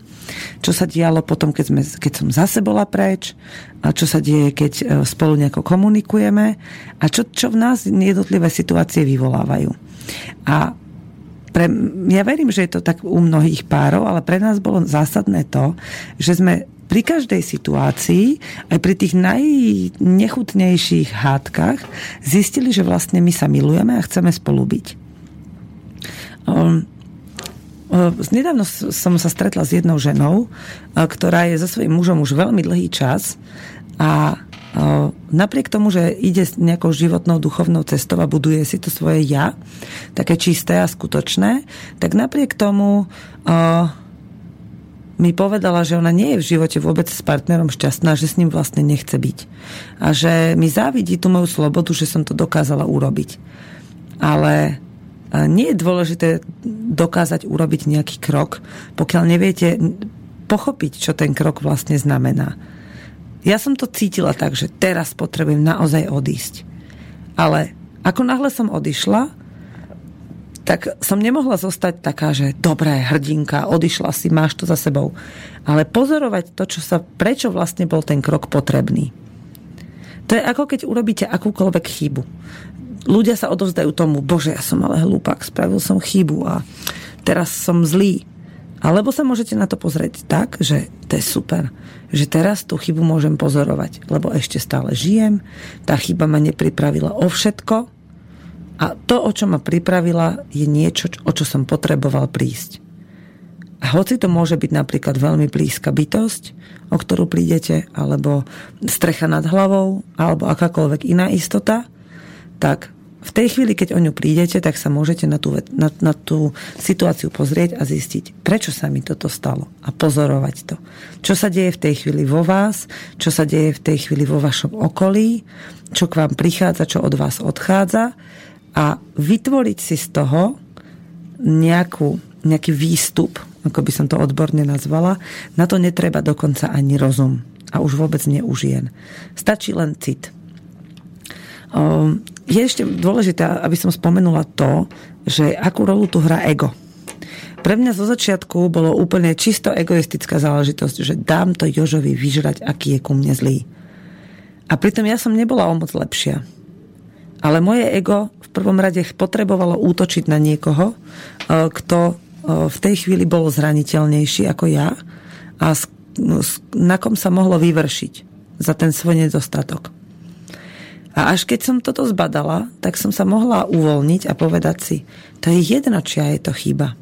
Čo sa dialo potom, keď, sme, keď som zase bola preč? A čo sa deje, keď spolu nejako komunikujeme? A čo, čo v nás jednotlivé situácie vyvolávajú? A pre, ja verím, že je to tak u mnohých párov, ale pre nás bolo zásadné to, že sme pri každej situácii, aj pri tých najnechutnejších hádkach zistili, že vlastne my sa milujeme a chceme spolu byť. Um, Nedávno som sa stretla s jednou ženou, ktorá je so svojím mužom už veľmi dlhý čas a napriek tomu, že ide nejakou životnou duchovnou cestou a buduje si to svoje ja, také čisté a skutočné, tak napriek tomu mi povedala, že ona nie je v živote vôbec s partnerom šťastná, že s ním vlastne nechce byť. A že mi závidí tú moju slobodu, že som to dokázala urobiť. Ale nie je dôležité dokázať urobiť nejaký krok, pokiaľ neviete pochopiť, čo ten krok vlastne znamená. Ja som to cítila tak, že teraz potrebujem naozaj odísť. Ale ako náhle som odišla, tak som nemohla zostať taká, že dobré, hrdinka, odišla si, máš to za sebou. Ale pozorovať to, čo sa, prečo vlastne bol ten krok potrebný. To je ako keď urobíte akúkoľvek chybu. Ľudia sa odovzdajú tomu, bože, ja som ale hlúpak, spravil som chybu a teraz som zlý. Alebo sa môžete na to pozrieť tak, že to je super, že teraz tú chybu môžem pozorovať, lebo ešte stále žijem, tá chyba ma nepripravila o všetko, a to, o čo ma pripravila, je niečo, o čo som potreboval prísť. A hoci to môže byť napríklad veľmi blízka bytosť, o ktorú prídete, alebo strecha nad hlavou, alebo akákoľvek iná istota, tak v tej chvíli, keď o ňu prídete, tak sa môžete na tú, na, na tú situáciu pozrieť a zistiť, prečo sa mi toto stalo a pozorovať to. Čo sa deje v tej chvíli vo vás, čo sa deje v tej chvíli vo vašom okolí, čo k vám prichádza, čo od vás odchádza, a vytvoriť si z toho nejakú, nejaký výstup, ako by som to odborne nazvala. Na to netreba dokonca ani rozum. A už vôbec nie u žien. Stačí len cit. Je ešte dôležité, aby som spomenula to, že akú rolu tu hrá ego. Pre mňa zo začiatku bolo úplne čisto egoistická záležitosť, že dám to Jožovi vyžrať, aký je ku mne zlý. A pritom ja som nebola o moc lepšia. Ale moje ego v prvom rade potrebovalo útočiť na niekoho, kto v tej chvíli bol zraniteľnejší ako ja a na kom sa mohlo vyvršiť za ten svoj nedostatok. A až keď som toto zbadala, tak som sa mohla uvoľniť a povedať si, to je jedno, čia je to chyba.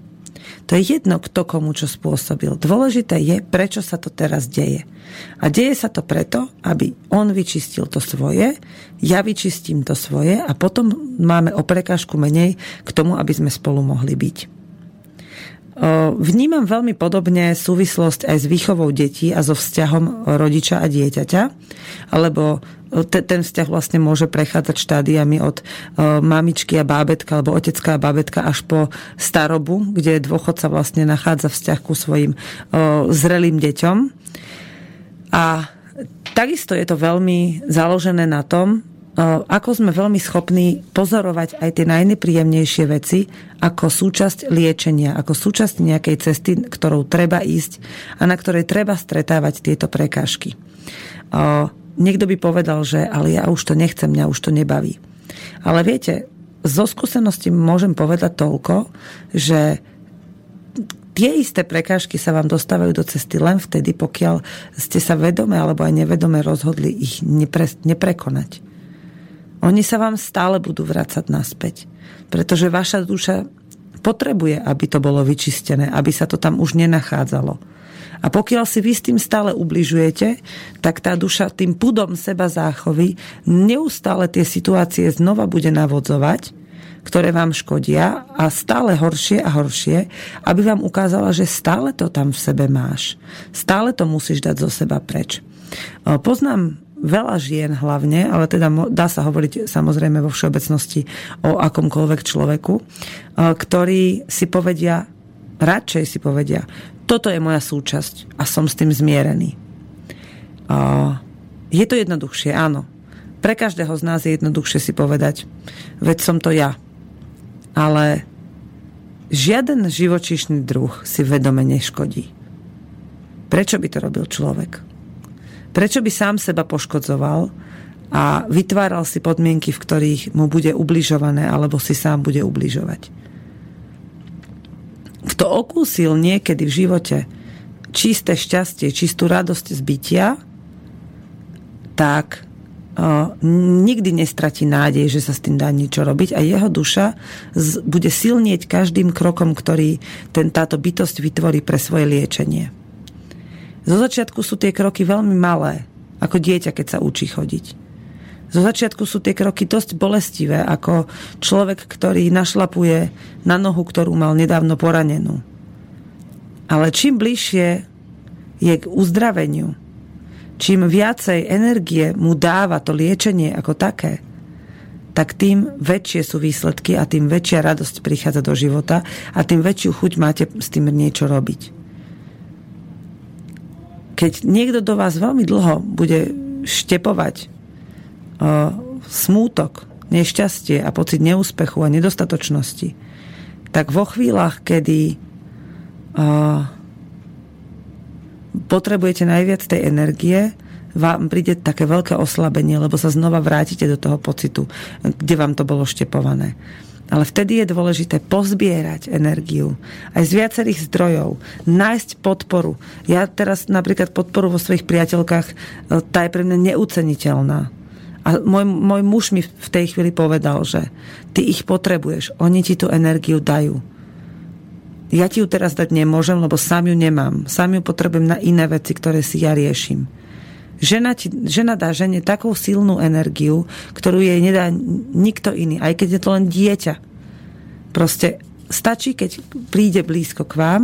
To je jedno, kto komu čo spôsobil. Dôležité je, prečo sa to teraz deje. A deje sa to preto, aby on vyčistil to svoje, ja vyčistím to svoje a potom máme o prekážku menej k tomu, aby sme spolu mohli byť. Vnímam veľmi podobne súvislosť aj s výchovou detí a so vzťahom rodiča a dieťaťa, alebo ten vzťah vlastne môže prechádzať štádiami od mamičky a bábätka alebo otecka a bábätka až po starobu, kde dôchodca vlastne nachádza vzťah ku svojim zrelým deťom. A takisto je to veľmi založené na tom, ako sme veľmi schopní pozorovať aj tie najnepríjemnejšie veci ako súčasť liečenia, ako súčasť nejakej cesty, ktorou treba ísť a na ktorej treba stretávať tieto prekážky. Niekto by povedal, že ale ja už to nechcem, mňa už to nebaví. Ale viete, zo skúsenosti môžem povedať toľko, že tie isté prekážky sa vám dostávajú do cesty len vtedy, pokiaľ ste sa vedome alebo aj nevedome rozhodli ich nepre, neprekonať. Oni sa vám stále budú vracať naspäť, pretože vaša duša potrebuje, aby to bolo vyčistené, aby sa to tam už nenachádzalo. A pokiaľ si vy s tým stále ubližujete, tak tá duša tým pudom seba záchovy neustále tie situácie znova bude navodzovať, ktoré vám škodia a stále horšie a horšie, aby vám ukázala, že stále to tam v sebe máš. Stále to musíš dať zo seba preč. Poznám veľa žien hlavne, ale teda dá sa hovoriť samozrejme vo všeobecnosti o akomkoľvek človeku, ktorí si povedia, radšej si povedia, toto je moja súčasť a som s tým zmierený. Je to jednoduchšie, áno. Pre každého z nás je jednoduchšie si povedať, veď som to ja. Ale žiaden živočíšny druh si vedome neškodí. Prečo by to robil človek? Prečo by sám seba poškodzoval a vytváral si podmienky, v ktorých mu bude ubližované alebo si sám bude ubližovať? Kto okúsil niekedy v živote čisté šťastie, čistú radosť z bytia, tak uh, nikdy nestratí nádej, že sa s tým dá niečo robiť a jeho duša z, bude silnieť každým krokom, ktorý ten, táto bytosť vytvorí pre svoje liečenie. Zo začiatku sú tie kroky veľmi malé, ako dieťa, keď sa učí chodiť. Zo začiatku sú tie kroky dosť bolestivé, ako človek, ktorý našlapuje na nohu, ktorú mal nedávno poranenú. Ale čím bližšie je k uzdraveniu, čím viacej energie mu dáva to liečenie ako také, tak tým väčšie sú výsledky a tým väčšia radosť prichádza do života a tým väčšiu chuť máte s tým niečo robiť. keď niekto do vás veľmi dlho bude štepovať uh, smútok, nešťastie a pocit neúspechu a nedostatočnosti, tak vo chvíľach, kedy uh, potrebujete najviac tej energie, vám príde také veľké oslabenie, lebo sa znova vrátite do toho pocitu, kde vám to bolo štepované. Ale vtedy je dôležité pozbierať energiu aj z viacerých zdrojov, nájsť podporu. Ja teraz napríklad podporu vo svojich priateľkách, tá je pre mňa neúceniteľná. A môj, môj muž mi v tej chvíli povedal, že ty ich potrebuješ, oni ti tú energiu dajú. Ja ti ju teraz dať nemôžem, lebo sám ju nemám. Sám ju potrebujem na iné veci, ktoré si ja riešim. Žena, ti, žena dá žene takú silnú energiu, ktorú jej nedá nikto iný, aj keď je to len dieťa. Proste stačí, keď príde blízko k vám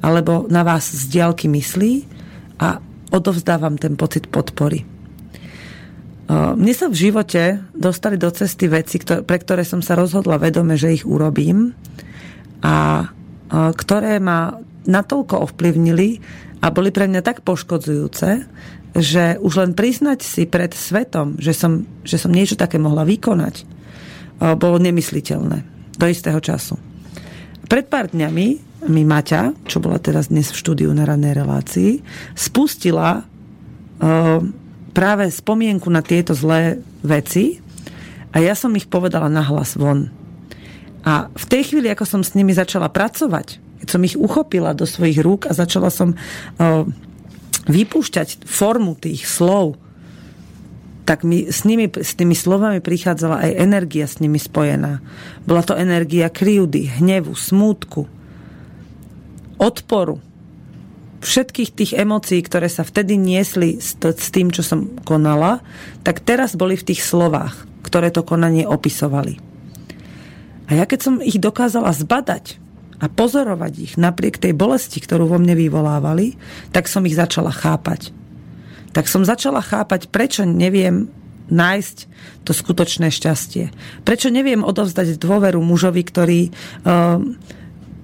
alebo na vás z diaľky myslí a odovzdá vám ten pocit podpory. Mne sa v živote dostali do cesty veci, pre ktoré som sa rozhodla vedome, že ich urobím a ktoré ma natoľko ovplyvnili a boli pre mňa tak poškodzujúce, že už len priznať si pred svetom, že som, že som niečo také mohla vykonať, bolo nemysliteľné do istého času. Pred pár dňami mi Maťa, čo bola teraz dnes v štúdiu na ranej relácii, spustila práve spomienku na tieto zlé veci a ja som ich povedala nahlas von. A v tej chvíli, ako som s nimi začala pracovať, keď som ich uchopila do svojich rúk a začala som vypúšťať formu tých slov, tak mi s nimi, s tými slovami prichádzala aj energia s nimi spojená. Bola to energia krivdy, hnevu, smútku, odporu, všetkých tých emócií, ktoré sa vtedy niesli s tým, čo som konala, tak teraz boli v tých slovách, ktoré to konanie opisovali. A ja keď som ich dokázala zbadať a pozorovať ich napriek tej bolesti, ktorú vo mne vyvolávali, tak som ich začala chápať. Tak som začala chápať, prečo neviem nájsť to skutočné šťastie. Prečo neviem odovzdať dôveru mužovi, ktorý,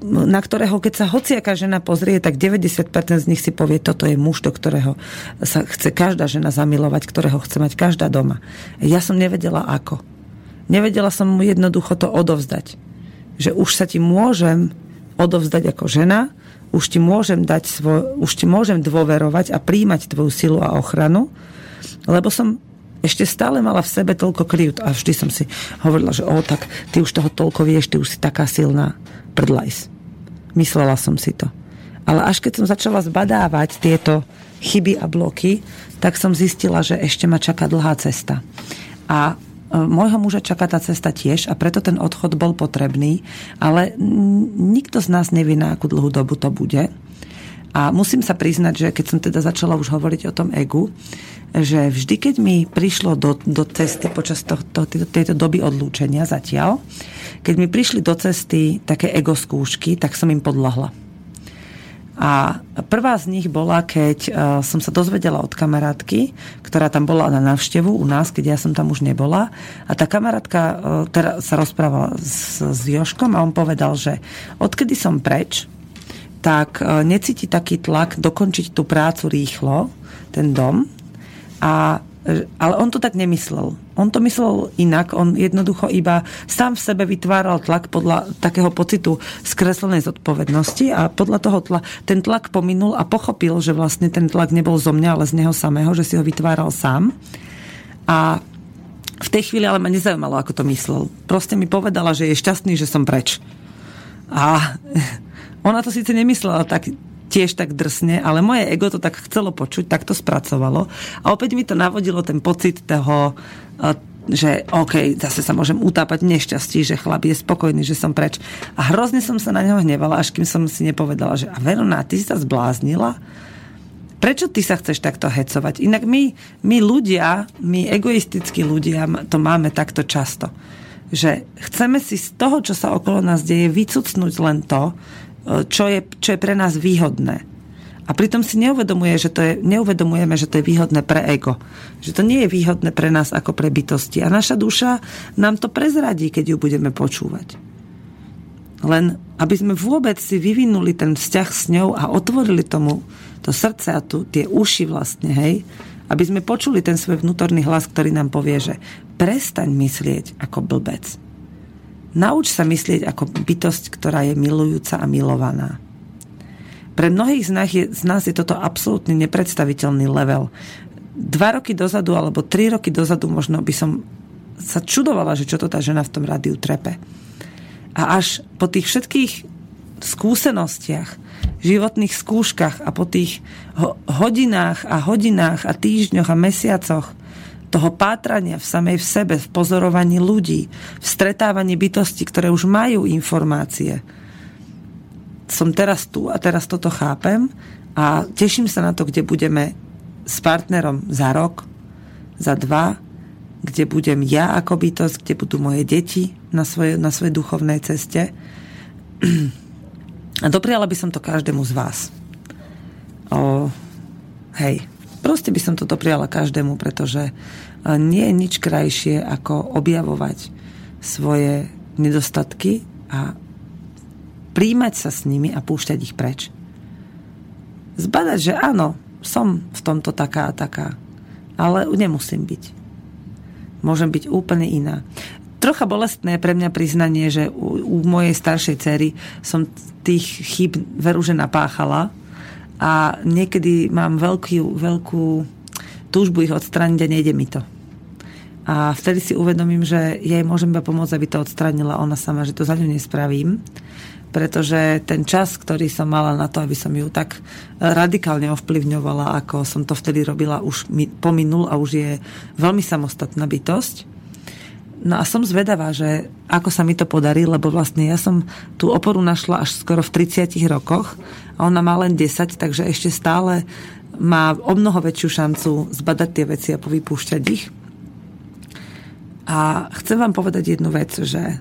na ktorého, keď sa hociaká žena pozrie, tak deväťdesiat percent z nich si povie, toto je muž, do ktorého sa chce každá žena zamilovať, ktorého chce mať každá doma. Ja som nevedela ako. Nevedela som mu jednoducho to odovzdať. Že už sa ti môžem odovzdať ako žena, už ti môžem dať svoj, už ti môžem dôverovať a príjmať tvoju silu a ochranu, lebo som ešte stále mala v sebe toľko krivd a vždy som si hovorila, že o, tak ty už toho toľko vieš, ty už si taká silná prdlajs. Myslela som si to. Ale až keď som začala zbadávať tieto chyby a bloky, tak som zistila, že ešte ma čaká dlhá cesta. A môjho muža čaká tá cesta tiež a preto ten odchod bol potrebný, ale nikto z nás nevie, na akú dlhú dobu to bude. A musím sa priznať, že keď som teda začala už hovoriť o tom egu, že vždy, keď mi prišlo do, do cesty počas to, to, tejto doby odlúčenia zatiaľ, keď mi prišli do cesty také ego skúšky, tak som im podľahla. A prvá z nich bola, keď som sa dozvedela od kamarátky, ktorá tam bola na návštevu u nás, keď ja som tam už nebola. A tá kamarátka teda sa rozprávala s, s Jožkom a on povedal, že odkedy som preč, tak necíti taký tlak dokončiť tú prácu rýchlo, ten dom. A, ale on to tak nemyslel. On to myslel inak. On jednoducho iba sám v sebe vytváral tlak podľa takého pocitu skreslenej zodpovednosti a podľa toho tla, ten tlak pominul a pochopil, že vlastne ten tlak nebol zo mňa, ale z neho samého, že si ho vytváral sám. A v tej chvíli ale ma nezaujímalo, ako to myslel. Proste mi povedala, že je šťastný, že som preč. A ona to síce nemyslela tak tiež tak drsne, ale moje ego to tak chcelo počuť, tak to spracovalo. A opäť mi to navodilo ten pocit toho, že OK, zase sa môžem utápať v nešťastí, že chlap je spokojný, že som preč. A hrozne som sa na neho hnevala, až kým som si nepovedala, že a Veroná, ty si sa zbláznila? Prečo ty sa chceš takto hecovať? Inak my, my ľudia, my egoistickí ľudia to máme takto často. Že chceme si z toho, čo sa okolo nás deje, vycucnúť len to, Čo je, čo je pre nás výhodné. A pritom si neuvedomuje, že to je, neuvedomujeme, že to je výhodné pre ego. Že to nie je výhodné pre nás ako pre bytosti. A naša duša nám to prezradí, keď ju budeme počúvať. Len aby sme vôbec si vyvinuli ten vzťah s ňou a otvorili tomu to srdce a tu, tie uši vlastne, hej, aby sme počuli ten svoj vnútorný hlas, ktorý nám povie, že prestaň myslieť ako blbec. Nauč sa myslieť ako bytosť, ktorá je milujúca a milovaná. Pre mnohých z nás je, z nás je toto absolútne nepredstaviteľný level. Dva roky dozadu alebo tri roky dozadu možno by som sa čudovala, že čo to tá žena v tom rádiu trepe. A až po tých všetkých skúsenostiach, životných skúškach a po tých hodinách a hodinách a týždňoch a mesiacoch toho pátrania v samej v sebe, v pozorovaní ľudí, v stretávaní bytostí, ktoré už majú informácie, som teraz tu a teraz toto chápem a teším sa na to, kde budeme s partnerom za rok, za dva, kde budem ja ako bytosť, kde budú moje deti na svojej na svojej duchovnej ceste. A dopriala by som to každému z vás. O, hej, proste by som to dopriala každému, pretože nie je nič krajšie, ako objavovať svoje nedostatky a príjmať sa s nimi a púšťať ich preč. Zbadať, že áno, som v tomto taká a taká, ale nemusím byť. Môžem byť úplne iná. Trocha bolestné pre mňa priznanie, že u, u mojej staršej dcery som tých chýb veru, že napáchala a niekedy mám veľkú, veľkú túžbu ich odstrániť a nejde mi to. A vtedy si uvedomím, že jej môžem iba pomôcť, aby to odstránila ona sama, že to za ňu nespravím, pretože ten čas, ktorý som mala na to, aby som ju tak radikálne ovplyvňovala, ako som to vtedy robila, už mi pominul a už je veľmi samostatná bytosť. No a som zvedavá, že ako sa mi to podarí, lebo vlastne ja som tú oporu našla až skoro v tridsiatich rokoch a ona má len desať, takže ešte stále má o mnoho väčšiu šancu zbadať tie veci a povypúšťať ich. A chcem vám povedať jednu vec, že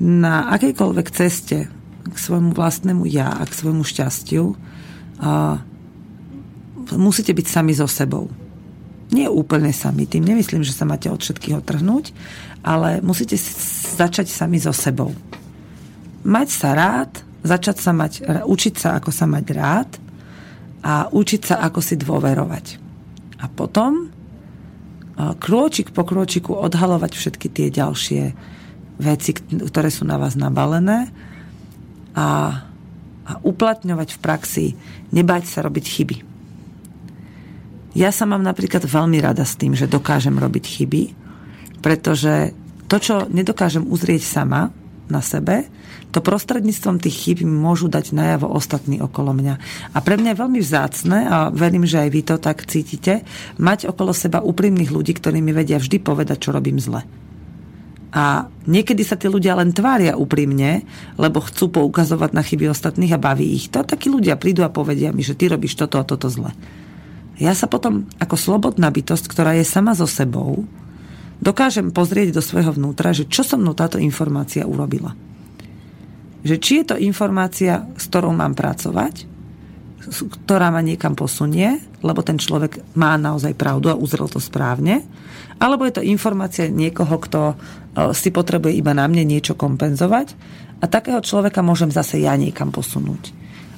na akejkoľvek ceste k svojmu vlastnému ja a k svojmu šťastiu a musíte byť sami so sebou. Nie úplne sami, tým nemyslím, že sa máte od všetkých odtrhnúť, ale musíte začať sami so sebou. Mať sa rád, začať sa mať, učiť sa, ako sa mať rád a učiť sa, ako si dôverovať. A potom krôčik po krôčiku odhalovať všetky tie ďalšie veci, ktoré sú na vás nabalené a, a uplatňovať v praxi, nebáť sa robiť chyby. Ja sa mám napríklad veľmi rada s tým, že dokážem robiť chyby, pretože to, čo nedokážem uzrieť sama na sebe, to prostredníctvom tých chýb môžu dať najavo ostatní okolo mňa. A pre mňa je veľmi vzácne a verím, že aj vy to tak cítite, mať okolo seba úprimných ľudí, ktorí mi vedia vždy povedať, čo robím zle. A niekedy sa tí ľudia len tvária úprimne, lebo chcú poukazovať na chyby ostatných a baví ich to. Takí ľudia prídu a povedia mi, že ty robíš toto a toto zle. Ja sa potom ako slobodná bytosť, ktorá je sama so sebou, dokážem pozrieť do svojho vnútra, že čo so mnou táto informácia urobila. Že či je to informácia, s ktorou mám pracovať, ktorá ma niekam posunie, lebo ten človek má naozaj pravdu a uzrel to správne, alebo je to informácia niekoho, kto si potrebuje iba na mne niečo kompenzovať a takého človeka môžem zase ja niekam posunúť.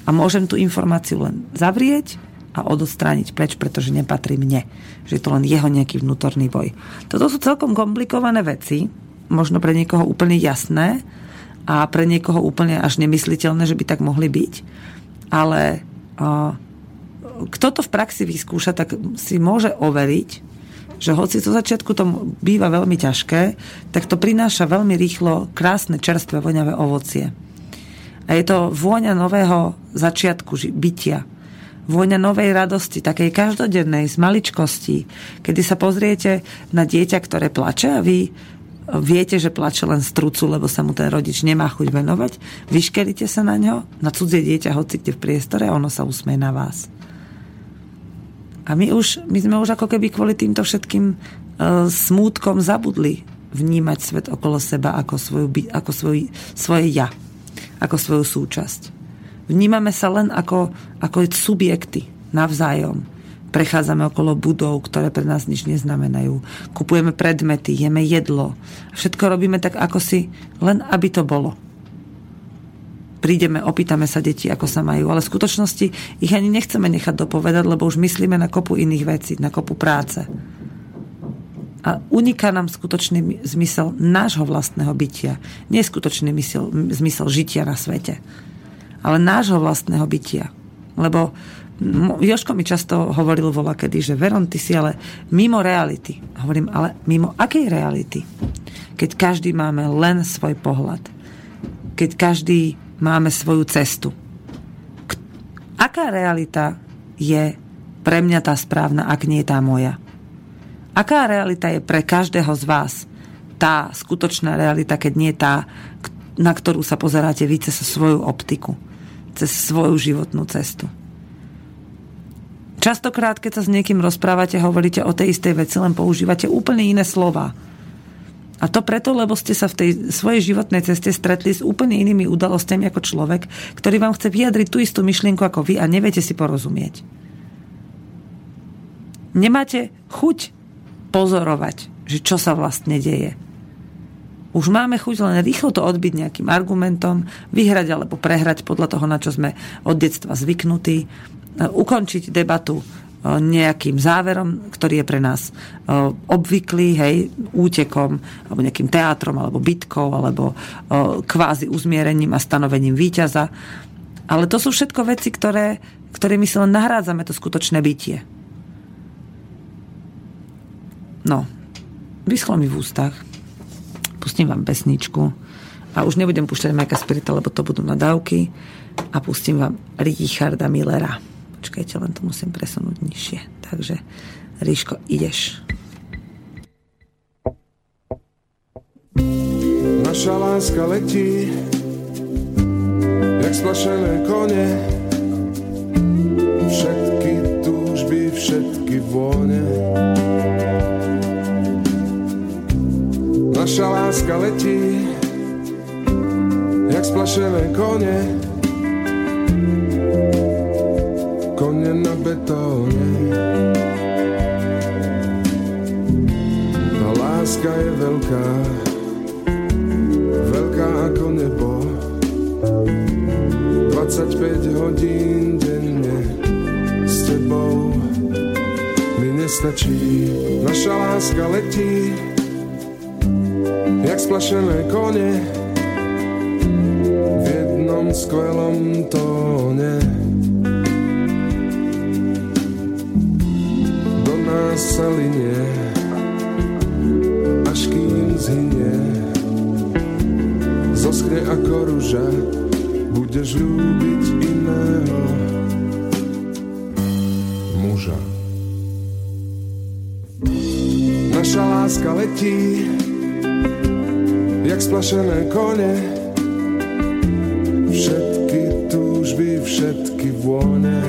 A môžem tú informáciu len zavrieť a odostrániť preč, pretože nepatrí mne. Že je to len jeho nejaký vnútorný boj. Toto sú celkom komplikované veci, možno pre niekoho úplne jasné a pre niekoho úplne až nemysliteľné, že by tak mohli byť, ale kto to v praxi vyskúša, tak si môže overiť, že hoci zo začiatku to býva veľmi ťažké, tak to prináša veľmi rýchlo krásne, čerstvé, voňavé ovocie. A je to vôňa nového začiatku bytia. Vôňa novej radosti, takej každodennej, z maličkosti, kedy sa pozriete na dieťa, ktoré plače a vy viete, že plače len z trucu, lebo sa mu ten rodič nemá chuť venovať, vyškelíte sa na ňo, na cudzie dieťa, hoci kde v priestore a ono sa usmeje na vás. A my už, my sme už ako keby kvôli týmto všetkým e, smútkom zabudli vnímať svet okolo seba ako, svoju, ako svoj, svoje ja, ako svoju súčasť. Vnímame sa len ako, ako subjekty navzájom. Prechádzame okolo budov, ktoré pre nás nič neznamenajú. Kupujeme predmety, jeme jedlo. Všetko robíme tak, ako si, len aby to bolo. prídeme, opýtame sa deti, ako sa majú, ale v skutočnosti ich ani nechceme nechať dopovedať, lebo už myslíme na kopu iných vecí, na kopu práce. A uniká nám skutočný zmysel nášho vlastného bytia. Nie skutočný mysel, zmysel žitia na svete, ale nášho vlastného bytia. Lebo Jožko mi často hovoril volakedy, že Veron, ty si ale mimo reality. Hovorím, ale mimo akej reality? Keď každý máme len svoj pohľad. Keď každý máme svoju cestu. Aká realita je pre mňa tá správna, ak nie tá moja? Aká realita je pre každého z vás tá skutočná realita, keď nie tá, na ktorú sa pozeráte vy cez svoju optiku, cez svoju životnú cestu? Častokrát, keď sa s niekým rozprávate, hovoríte o tej istej veci, len používate úplne iné slova. A to preto, lebo ste sa v tej svojej životnej ceste stretli s úplne inými udalostiami ako človek, ktorý vám chce vyjadriť tú istú myšlienku ako vy a neviete si porozumieť. Nemáte chuť pozorovať, že čo sa vlastne deje. Už máme chuť len rýchlo to odbiť nejakým argumentom, vyhrať alebo prehrať podľa toho, na čo sme od detstva zvyknutí, ukončiť debatu nejakým záverom, ktorý je pre nás obvyklý, hej, útekom, alebo nejakým teátrom, alebo bitkou, alebo kvázi uzmierením a stanovením víťaza. Ale to sú všetko veci, ktoré, ktorými si len nahrádzame to skutočné bytie. No, vyschlo mi v ústach. Pustím vám pesničku. A už nebudem púšťať Majka Spirita, lebo to budú nadávky. A pustím vám Richarda Millera. Počkajte, len to musím presunúť nižšie. Takže, Ríško, ideš. Naša láska letí jak splašené kone. Všetky túžby, všetky vône. Naša láska letí jak splašené kone. Kone na betóne. A láska je veľká, veľká ako nebo. dvadsaťpäť hodín denne s tebou mi nestačí. Naša láska letí jak splašené kone v jednom skvelom tóne. Sa linie, až kým zhynie, zoschne ako ruža, budeš ľúbiť iného muža. Naša láska letí jak splašené kone, všetky túžby, všetky vône.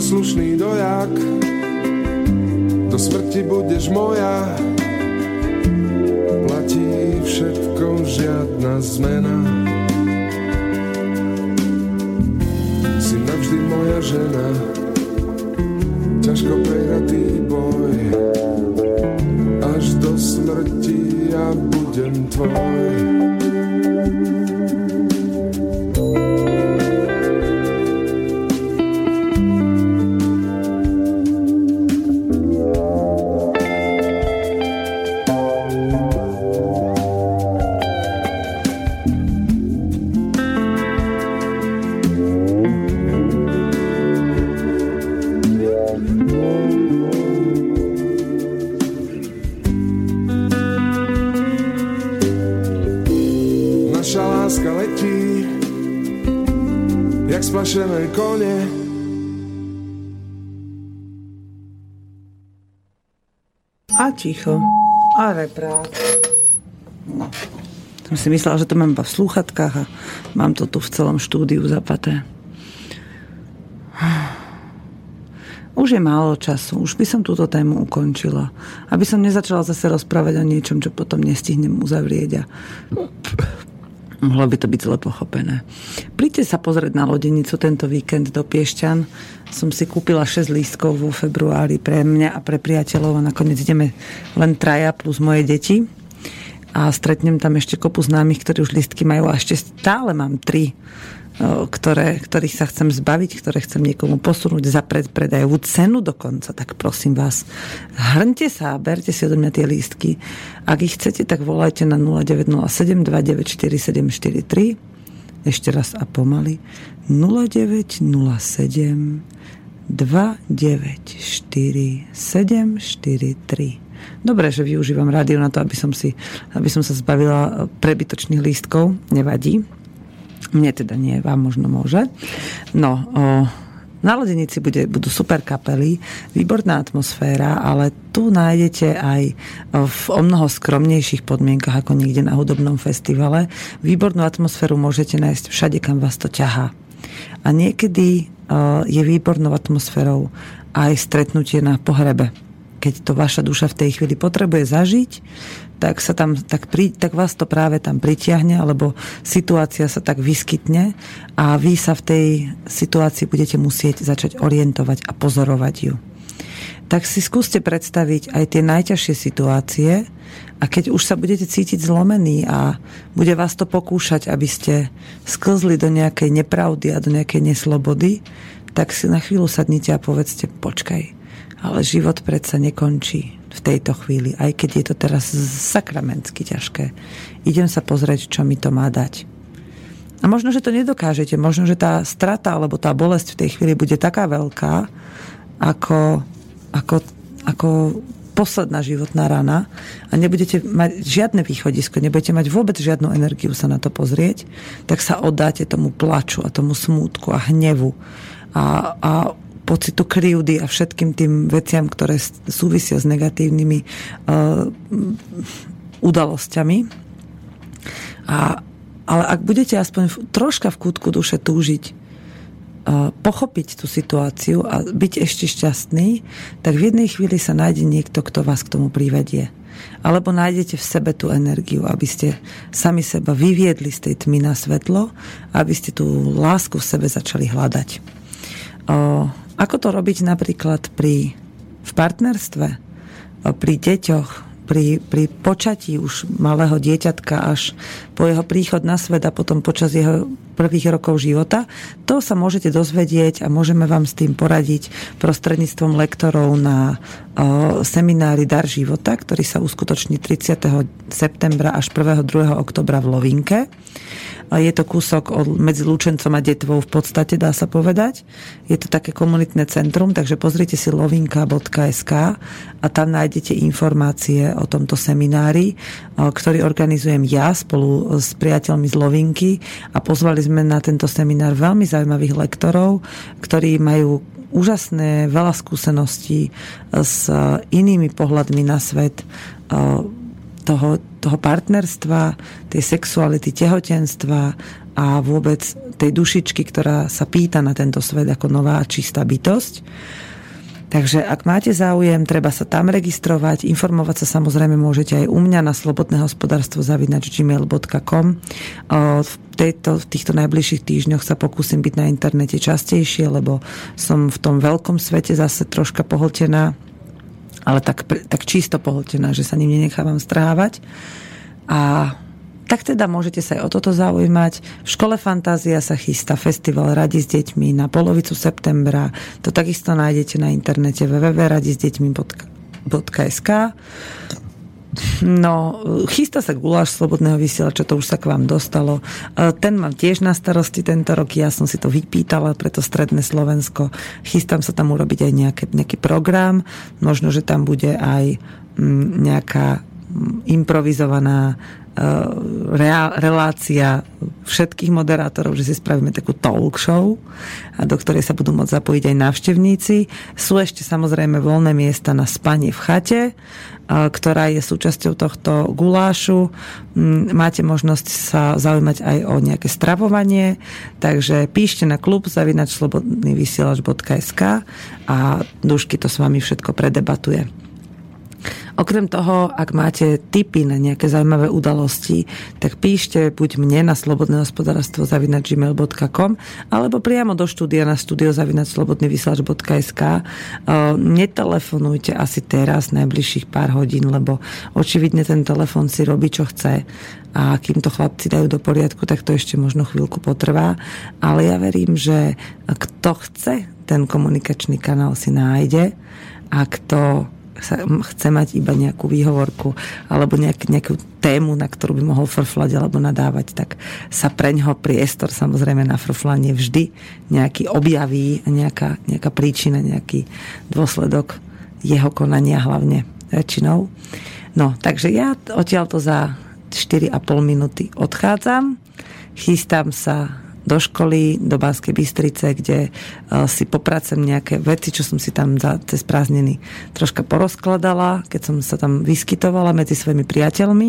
Slušný dojak, do smrti budeš moja, platí všetko, žiadna zmena. Si navždy moja žena, ťažko prehratý boj, až do smrti ja budem tvoj. Ticho. A reprát. No. Som si myslela, že to mám iba v slúchatkách a mám to tu v celom štúdiu zapaté. Už je málo času. Už by som túto tému ukončila. Aby som nezačala zase rozprávať o niečom, čo potom nestihnem uzavrieť a mohlo by to byť zle pochopené. Príďte sa pozrieť na lodenicu tento víkend do Piešťan. Som si kúpila šesť lístkov vo februári pre mňa a pre priateľov a nakoniec ideme len traja plus moje deti. a stretnem tam ešte kopu známych, ktorí už listky majú, a ešte stále mám tri, ktoré, ktorých sa chcem zbaviť, ktoré chcem niekomu posunúť za predpredajovú cenu dokonca. Tak prosím vás, hrňte sa a berte si odo mňa tie lístky. Ak ich chcete, tak volajte na nula deväť nula sedem, dva deväť štyri sedem štyri tri, ešte raz a pomaly nula deväť nula sedem, dva deväť štyri sedem štyri tri. Dobre, že využívam rádio na to, aby som, si, aby som sa zbavila prebytočných lístkov. Nevadí. Mne teda nie, vám možno môže. No, o, na Lodenici bude, budú super kapely, výborná atmosféra, ale tu nájdete aj v o mnoho skromnejších podmienkach ako niekde na hudobnom festivale. Výbornú atmosféru môžete nájsť všade, kam vás to ťahá. A niekedy o, je výbornou atmosférou aj stretnutie na pohrebe. Keď to vaša duša v tej chvíli potrebuje zažiť, tak, sa tam, tak, pri, tak vás to práve tam pritiahne, alebo situácia sa tak vyskytne a vy sa v tej situácii budete musieť začať orientovať a pozorovať ju. Tak si skúste predstaviť aj tie najťažšie situácie, a keď už sa budete cítiť zlomený a bude vás to pokúšať, aby ste sklzli do nejakej nepravdy a do nejakej neslobody, tak si na chvíľu sadnite a povedzte: počkaj, ale život predsa nekončí v tejto chvíli, aj keď je to teraz sakramensky ťažké. Idem sa pozrieť, čo mi to má dať. A možno, že to nedokážete, možno, že tá strata alebo tá bolesť v tej chvíli bude taká veľká, ako, ako, ako posledná životná rana, a nebudete mať žiadne východisko, nebudete mať vôbec žiadnu energiu sa na to pozrieť, tak sa oddáte tomu plaču a tomu smútku a hnevu a, a pocitu krivdy a všetkým tým veciam, ktoré súvisia s negatívnymi uh, udalosťami. A, ale ak budete aspoň v, troška v kútku duše túžiť uh, pochopiť tú situáciu a byť ešte šťastný, tak v jednej chvíli sa nájde niekto, kto vás k tomu privedie. Alebo nájdete v sebe tú energiu, aby ste sami seba vyviedli z tej tmy na svetlo, aby ste tú lásku v sebe začali hľadať. Uh, Ako to robiť napríklad pri, v partnerstve, pri deťoch, pri, pri počatí už malého dieťatka až po jeho príchod na svet a potom počas jeho prvých rokov života? To sa môžete dozvedieť a môžeme vám s tým poradiť prostredníctvom lektorov na uh, seminári Dar života, ktorý sa uskutoční tridsiateho septembra až prvého a druhého októbra v Lovinke. Je to kúsok od, medzi Lučencom a Detvou v podstate, dá sa povedať. Je to také komunitné centrum, takže pozrite si lovinka bodka es ká a tam nájdete informácie o tomto seminári, ktorý organizujem ja spolu s priateľmi z Lovinky, a pozvali sme na tento seminár veľmi zaujímavých lektorov, ktorí majú úžasné veľa skúseností s inými pohľadmi na svet toho toho partnerstva, tej sexuality, tehotenstva a vôbec tej dušičky, ktorá sa pýta na tento svet ako nová čistá bytosť. Takže ak máte záujem, treba sa tam registrovať. Informovať sa samozrejme môžete aj u mňa na slobodné hospodárstvo zavináč gmail bodka com. V, tejto, v týchto najbližších týždňoch sa pokúsim byť na internete častejšie, lebo som v tom veľkom svete zase troška pohltená, ale tak, tak čisto pohltená, že sa ním nenechávam strhávať. A tak teda môžete sa aj o toto zaujímať. V škole Fantázia sa chystá festival Radi s deťmi na polovicu septembra. To takisto nájdete na internete w w w bodka radi s deťmi bodka es ká. No, chystá sa guláš Slobodného vysielača, to už sa k vám dostalo. Ten mám tiež na starosti tento rok, ja som si to vypýtala pre to Stredné Slovensko. Chystám sa tam urobiť aj nejaké, nejaký program, možno, že tam bude aj nejaká improvizovaná rea- relácia všetkých moderátorov, že si spravíme takú talk show, a do ktorej sa budú môcť zapojiť aj návštevníci. Sú ešte samozrejme voľné miesta na spanie v chate, ktorá je súčasťou tohto gulášu. Máte možnosť sa zaujímať aj o nejaké stravovanie, takže píšte na klub zavináč slobodný vysielač bodka es ká a Dušky to s vami všetko predebatuje. Okrem toho, ak máte tipy na nejaké zaujímavé udalosti, tak píšte buď mne na slobodné hospodárstvo zavináč gmail bodka com alebo priamo do štúdia na studio zavináč slobodný vysielač bodka es ká. Netelefonujte asi teraz najbližších pár hodín, lebo očividne ten telefon si robí, čo chce. A kým to chlapci dajú do poriadku, tak to ešte možno chvíľku potrvá. Ale ja verím, že kto chce, ten komunikačný kanál si nájde, a kto sa chce mať iba nejakú výhovorku alebo nejak, nejakú tému, na ktorú by mohol frflať alebo nadávať, tak sa preňho priestor samozrejme na frflanie vždy nejaký objaví, nejaká, nejaká príčina, nejaký dôsledok jeho konania hlavne väčšinou. No, takže ja odtiaľto za štyri a pol minúty odchádzam. Chystám sa do školy, do Banskej Bystrice, kde uh, si popracem nejaké veci, čo som si tam za, cez prázdniny troška porozkladala, keď som sa tam vyskytovala medzi svojimi priateľmi.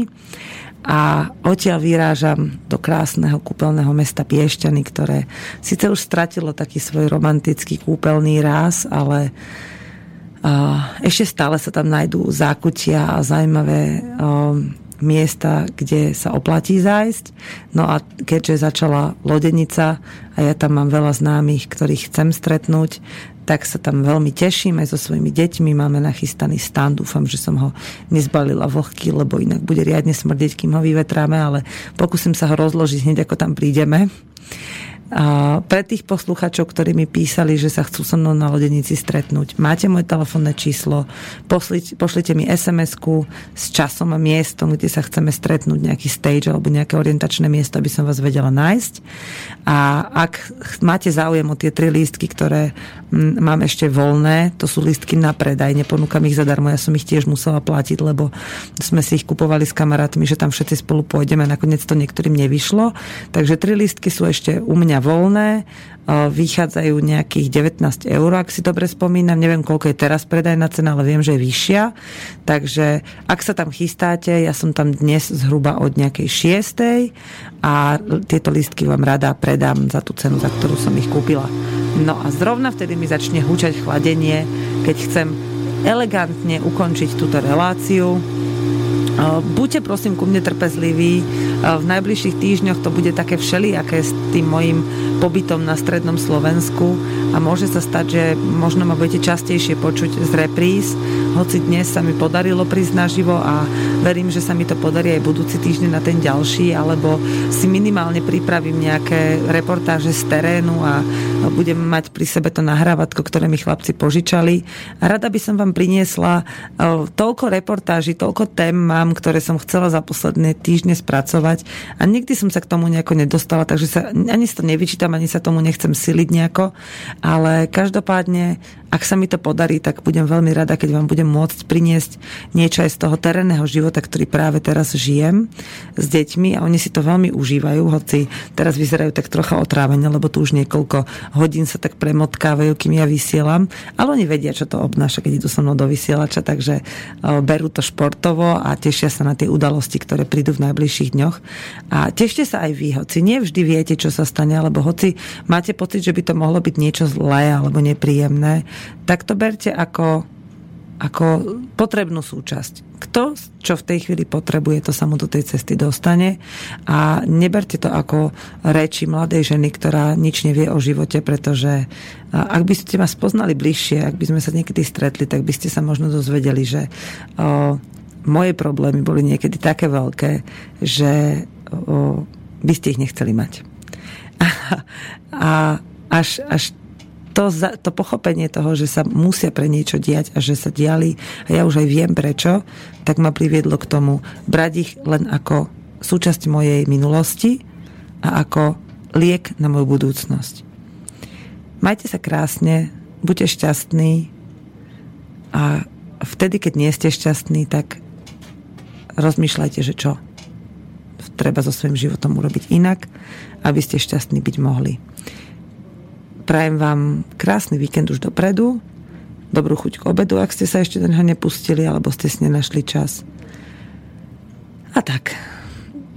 A odtiaľ vyrážam do krásneho kúpeľného mesta Piešťany, ktoré síce už stratilo taký svoj romantický kúpeľný ráz, ale uh, ešte stále sa tam nájdú zákutia a zaujímavé um, miesta, kde sa oplatí zájsť. No a keďže začala Lodenica a ja tam mám veľa známych, ktorých chcem stretnúť, tak sa tam veľmi teším aj so svojimi deťmi. Máme nachystaný stan, dúfam, že som ho nezbalila vlhky, lebo inak bude riadne smrdeť, kým ho vyvetráme, ale pokúsim sa ho rozložiť hneď, ako tam prídeme. A pre tých posluchačov, ktorí mi písali, že sa chcú so mnou na Lodenici stretnúť, máte moje telefónne číslo, pošlite, pošlite mi es em esku s časom a miestom, kde sa chceme stretnúť, nejaký stage alebo nejaké orientačné miesto, aby som vás vedela nájsť. A ak máte záujem o tie tri lístky, ktoré mám ešte voľné, to sú lístky na predaj, neponúkam ich zadarmo, ja som ich tiež musela platiť, lebo sme si ich kupovali s kamarátmi, že tam všetci spolu pôjdeme, nakoniec to niektorým nevyšlo, takže tri lístky sú ešte u mňa voľné, vychádzajú nejakých devätnásť eur, ak si dobre spomínam, neviem, koľko je teraz predajná cena, ale viem, že je vyššia, takže ak sa tam chystáte, ja som tam dnes zhruba od nejakej šiestej a tieto lístky vám rada predám za tú cenu, za ktorú som ich kúpila. No a zrovna vtedy mi začne hučať chladenie, keď chcem elegantne ukončiť túto reláciu. Buďte prosím ku mne trpezliví, v najbližších týždňoch to bude také všelijaké s tým mojím pobytom na Strednom Slovensku a môže sa stať, že možno ma budete častejšie počuť z repríz, hoci dnes sa mi podarilo prísť naživo a verím, že sa mi to podarí aj budúci týždeň na ten ďalší, alebo si minimálne pripravím nejaké reportáže z terénu a budem mať pri sebe to nahrávatko, ktoré mi chlapci požičali. Rada by som vám priniesla toľko reportáží, toľko tém mám, ktoré som chcela za posledné týždne spracovať a nikdy som sa k tomu nejako nedostala, takže sa ani sa to nevyčítam, ani sa tomu nechcem siliť nejako, ale každopádne, ak sa mi to podarí, tak budem veľmi rada, keď vám budem môcť priniesť niečo aj z toho terénneho života, ktorý práve teraz žijem s deťmi a oni si to veľmi užívajú, hoci teraz vyzerajú tak trocha otrávene, lebo tu už niekoľko hodín sa tak premotkávajú, kým ja vysielam, ale oni vedia, čo to obnáša, keď idú so mnou do vysielača, takže berú to športovo a tešia sa na tie udalosti, ktoré prídu v najbližších dňoch. A tešte sa aj vy, hoci nevždy viete, čo sa stane, alebo hoci máte pocit, že by to mohlo byť niečo zlé alebo nepríjemné, tak to berte ako, ako potrebnú súčasť. Kto, čo v tej chvíli potrebuje, to sa mu do tej cesty dostane a neberte to ako reči mladej ženy, ktorá nič nevie o živote, pretože ak by ste ma spoznali bližšie, ak by sme sa niekedy stretli, tak by ste sa možno dozvedeli, že o, moje problémy boli niekedy také veľké, že o, by ste ich nechceli mať. A, a až, až to, za, to pochopenie toho, že sa musia pre niečo diať a že sa diali, a ja už aj viem prečo, tak ma priviedlo k tomu brať ich len ako súčasť mojej minulosti a ako liek na moju budúcnosť. Majte sa krásne, buďte šťastní a vtedy, keď nie ste šťastní, tak rozmýšľajte, že čo treba so svojím životom urobiť inak, aby ste šťastní byť mohli. Prajem vám krásny víkend už dopredu, dobrú chuť k obedu, ak ste sa ešte denho nepustili, alebo ste si nenašli čas. A tak,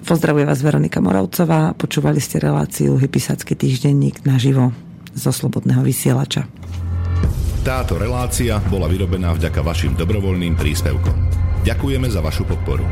pozdravuje vás Veronika Moravcová, počúvali ste reláciu Hypisácky týždenník naživo zo Slobodného vysielača. Táto relácia bola vyrobená vďaka vašim dobrovoľným príspevkom. Ďakujeme za vašu podporu.